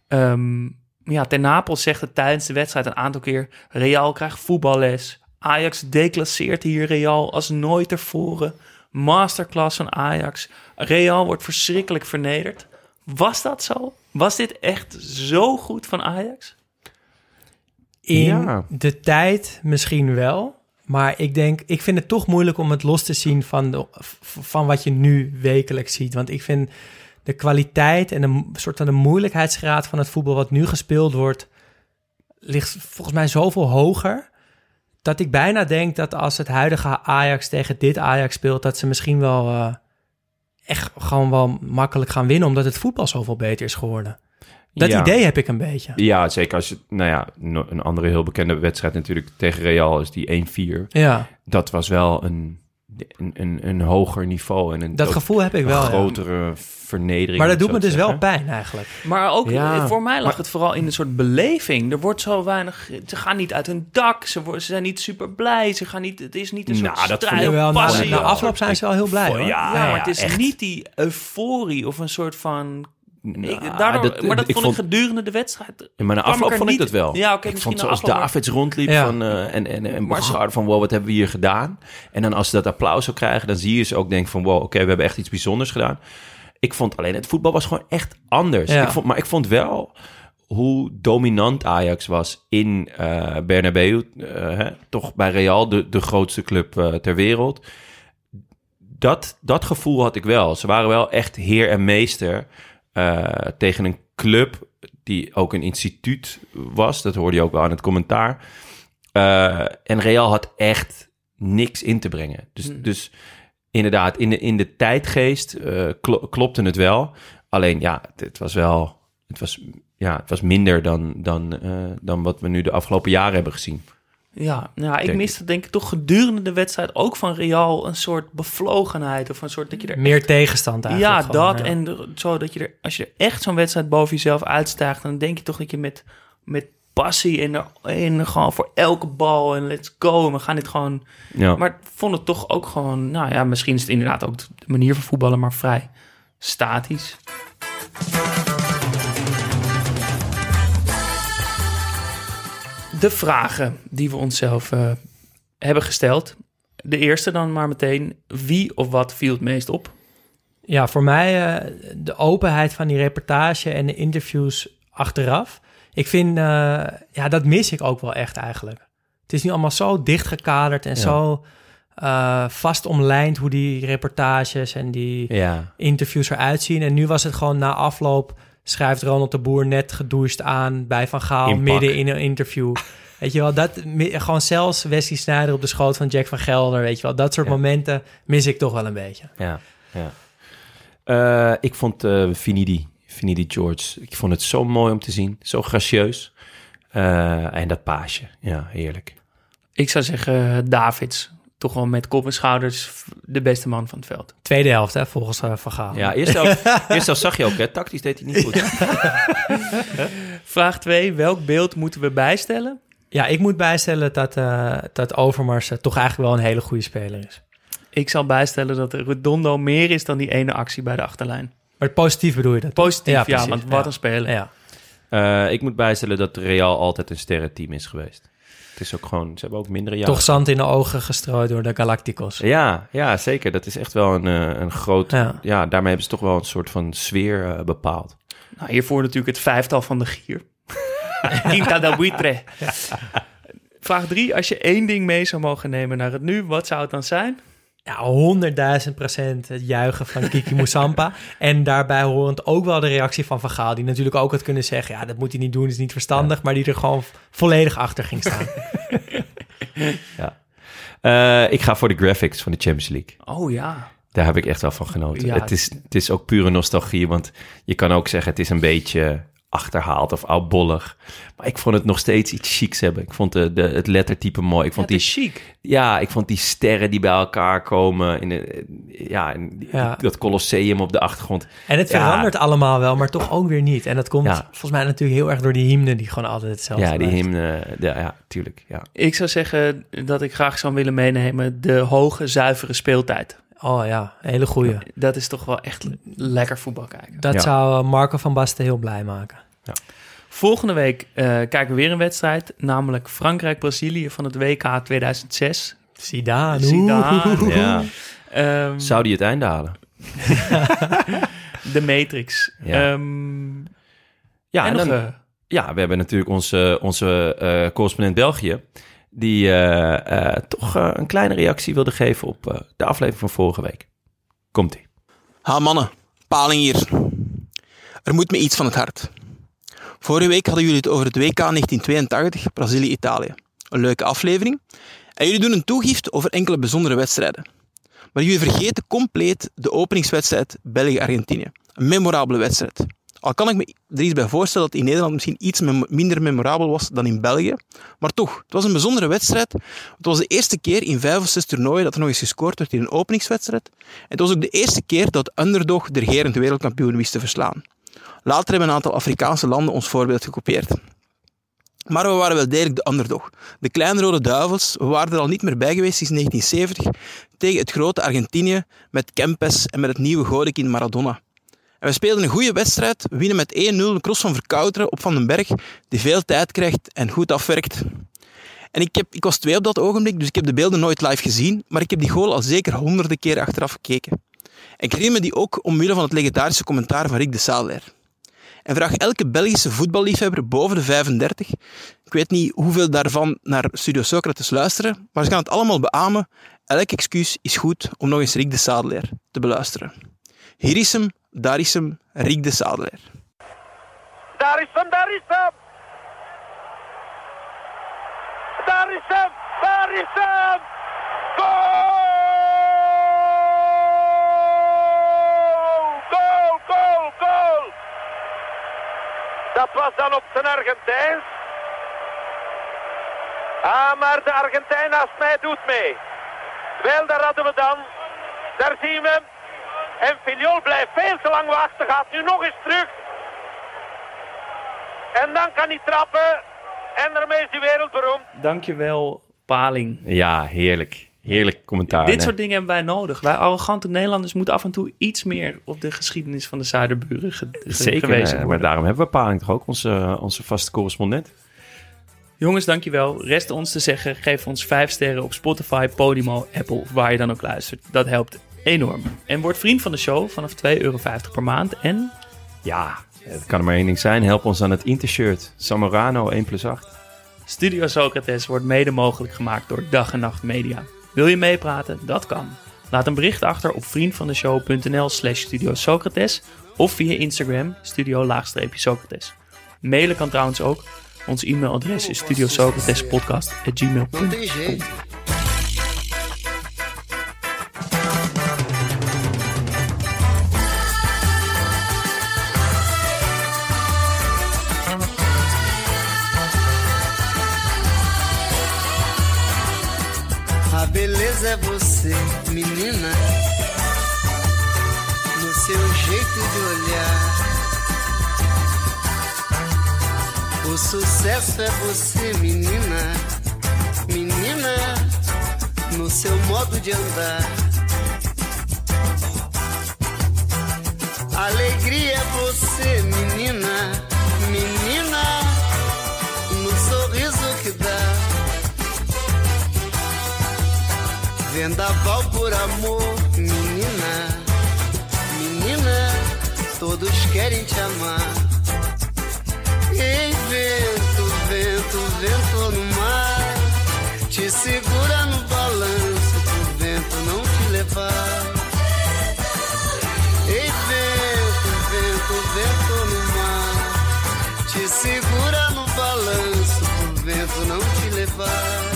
Ten Napel zegt het tijdens de wedstrijd een aantal keer... Real krijgt voetballes. Ajax declasseert hier Real als nooit tevoren. Masterclass van Ajax. Real wordt verschrikkelijk vernederd. Was dat zo? Was dit echt zo goed van Ajax? In de tijd misschien wel. Maar ik vind het toch moeilijk om het los te zien van wat je nu wekelijks ziet. Want ik vind de kwaliteit en de soort van de moeilijkheidsgraad van het voetbal wat nu gespeeld wordt, ligt volgens mij zoveel hoger. Dat ik bijna denk dat als het huidige Ajax tegen dit Ajax speelt, dat ze misschien wel echt gewoon wel makkelijk gaan winnen. Omdat het voetbal zoveel beter is geworden. Dat idee heb ik een beetje. Ja, zeker als je... Nou ja, een andere heel bekende wedstrijd natuurlijk tegen Real is die 1-4. Ja. Dat was wel een hoger niveau. En dat gevoel heb ik wel. Een grotere vernedering. Maar dat doet me dus wel pijn eigenlijk. Maar ook voor mij lag het vooral in een soort beleving. Er wordt zo weinig... Ze gaan niet uit hun dak. Ze zijn niet super blij. Ze gaan niet... Het is niet een soort strijd of passie. Na afloop zijn ze wel heel blij. Maar het is echt niet die euforie of een soort van... Ik vond gedurende de wedstrijd... Maar na afloop vond ik dat wel. Ja, ik vond zoals Davids rondliep en Bashard van... wow, wat hebben we hier gedaan? En dan als ze dat applaus zou krijgen... dan zie je ze ook denken van... wow, oké, we hebben echt iets bijzonders gedaan. Ik vond alleen... het voetbal was gewoon echt anders. Ja. Ik vond wel... hoe dominant Ajax was in Bernabeu. Toch bij Real, de grootste club ter wereld. Dat gevoel had ik wel. Ze waren wel echt heer en meester... tegen een club die ook een instituut was. Dat hoorde je ook wel aan het commentaar. En Real had echt niks in te brengen. Dus inderdaad, in de tijdgeest klopte het wel. Alleen het was minder dan wat we nu de afgelopen jaren hebben gezien. Ja, ik miste denk ik toch gedurende de wedstrijd ook van Real een soort bevlogenheid of een soort dat je er meer echt... tegenstand eigenlijk. Ja, gewoon, zo dat je er als je er echt zo'n wedstrijd boven jezelf uitstijgt, dan denk je toch dat je met passie en gewoon voor elke bal en let's go, we gaan dit gewoon. Ja. Maar ik vond het toch ook gewoon, misschien is het inderdaad ook de manier van voetballen, maar vrij statisch. De vragen die we onszelf hebben gesteld. De eerste dan maar meteen. Wie of wat viel het meest op? Ja, voor mij de openheid van die reportage en de interviews achteraf. Ik vind, dat mis ik ook wel echt eigenlijk. Het is nu allemaal zo dichtgekaderd en zo... vast omlijnd hoe die reportages en die interviews eruit zien. En nu was het gewoon na afloop, schrijft Ronald de Boer net gedoucht aan bij Van Gaal midden in een interview. Weet je wel, dat, gewoon zelfs Wesley Sneijder op de schoot van Jack van Gelder, weet je wel. Dat soort momenten mis ik toch wel een beetje. Ja, ja. Ik vond Finidi George, ik vond het zo mooi om te zien. Zo gracieus. En dat paasje, ja, heerlijk. Ik zou zeggen Davids. Toch wel met kop en schouders de beste man van het veld. Tweede helft, hè, volgens Van Gaal. Ja, eerst zag je ook, hè, tactisch deed hij niet goed. Ja. Vraag 2, welk beeld moeten we bijstellen? Ja, ik moet bijstellen dat Overmars toch eigenlijk wel een hele goede speler is. Ik zal bijstellen dat Redondo meer is dan die ene actie bij de achterlijn. Maar positief bedoel je dat? Positief, ja, precies, want wat een speler. Ja. Ik moet bijstellen dat Real altijd een sterrenteam is geweest. Het is ook gewoon, ze hebben ook mindere jaren. Toch zand in de ogen gestrooid door de Galacticos. Ja, ja, zeker. Dat is echt wel een groot... Ja. Ja, daarmee hebben ze toch wel een soort van sfeer bepaald. Nou, hiervoor natuurlijk het vijftal van de Gier. Quinta da Buitre. Vraag 3. Als je één ding mee zou mogen nemen naar het nu, wat zou het dan zijn? Ja, 100.000% het juichen van Kiki Moussampa. En daarbij horend ook wel de reactie van Gaal, die natuurlijk ook had kunnen zeggen, ja, dat moet hij niet doen, is niet verstandig. Ja. Maar die er gewoon volledig achter ging staan. Ja. Ik ga voor de graphics van de Champions League. Oh ja. Daar heb ik echt wel van genoten. Ja, het is ook pure nostalgie, want je kan ook zeggen, het is een beetje achterhaald of oudbollig. Maar ik vond het nog steeds iets chics hebben. Ik vond het lettertype mooi. Ik vond die chic. Ja, ik vond die sterren die bij elkaar komen. In dat Colosseum op de achtergrond. En het verandert allemaal wel, maar toch ook weer niet. En dat komt volgens mij natuurlijk heel erg door die hymne, die gewoon altijd hetzelfde blijft. Ja, die hymne, tuurlijk. Ja. Ik zou zeggen dat ik graag zou willen meenemen de hoge, zuivere speeltijd. Oh ja, een hele goeie. Dat is toch wel echt lekker voetbal kijken. Dat zou Marco van Basten heel blij maken. Ja. Volgende week kijken we weer een wedstrijd. Namelijk Frankrijk-Brazilië van het WK 2006. Zidane. Ja. Zou die het einde halen? De Matrix. Ja, we hebben natuurlijk onze correspondent België, die toch een kleine reactie wilde geven op de aflevering van vorige week. Komt-ie. Ha mannen, paling hier. Er moet me iets van het hart. Vorige week hadden jullie het over het WK 1982, Brazilië-Italië. Een leuke aflevering. En jullie doen een toegift over enkele bijzondere wedstrijden. Maar jullie vergeten compleet de openingswedstrijd België-Argentinië. Een memorabele wedstrijd. Al kan ik me er iets bij voorstellen dat in Nederland misschien iets minder memorabel was dan in België. Maar toch, het was een bijzondere wedstrijd. Het was de eerste keer in 5 of 6 toernooien dat er nog eens gescoord werd in een openingswedstrijd. En het was ook de eerste keer dat Underdog de regerend wereldkampioen wist te verslaan. Later hebben een aantal Afrikaanse landen ons voorbeeld gekopieerd. Maar we waren wel degelijk de Underdog. De kleine rode duivels, we waren er al niet meer bij geweest sinds 1970 tegen het grote Argentinië met Kempes en met het nieuwe godenkind Maradona. En we speelden een goede wedstrijd, we winnen met 1-0 een cross van Verkouteren op Van den Berg, die veel tijd krijgt en goed afwerkt. En ik was 2 op dat ogenblik, dus ik heb de beelden nooit live gezien, maar ik heb die goal al zeker honderden keer achteraf gekeken. En ik herinner me die ook omwille van het legendarische commentaar van Rick de Saler. En vraag elke Belgische voetballiefhebber boven de 35, ik weet niet hoeveel daarvan naar Studio Socrates luisteren, maar ze gaan het allemaal beamen, elk excuus is goed om nog eens Rick de Saler te beluisteren. Hier is hem. Daar is hem, Riek de Sadler. Daar is hem! Goal! Goal, goal, goal! Dat was dan op zijn Argentijns. Ah, maar de Argentijn naast mij doet mee. Wel, daar hadden we dan. Daar zien we hem. En Filiol blijft veel te lang wachten, gaat nu nog eens terug. En dan kan hij trappen. En daarmee is hij wereldberoemd. Dankjewel, Paling. Ja, heerlijk. Heerlijk commentaar. Dit soort dingen hebben wij nodig. Wij arrogante Nederlanders moeten af en toe iets meer op de geschiedenis van de Zuiderburen gewezen worden. Maar daarom hebben we Paling toch ook, onze vaste correspondent. Jongens, dankjewel. Rest ons te zeggen, geef ons 5 sterren op Spotify, Podimo, Apple, waar je dan ook luistert. Dat helpt enorm. En word vriend van de show vanaf €2,50 per maand. En ja, het kan er maar één ding zijn. Help ons aan het Inter-shirt. Zamorano 1+8. Studio Socrates wordt mede mogelijk gemaakt door Dag en Nacht Media. Wil je meepraten? Dat kan. Laat een bericht achter op vriendvandeshow.nl/Studio Socrates of via Instagram studio-socrates. Mailen kan trouwens ook. Ons e-mailadres is studiosocratespodcast@gmail.com. A beleza é você, menina, no seu jeito de olhar. O sucesso é você, menina, menina, no seu modo de andar. Alegria é você, menina, menina, no sorriso que dá. Vendaval por amor, menina, menina, todos querem te amar. Ei, vento, vento, vento no mar, te segura no balanço pro vento não te levar. Ei, vento, vento, vento no mar, te segura no balanço pro vento não te levar.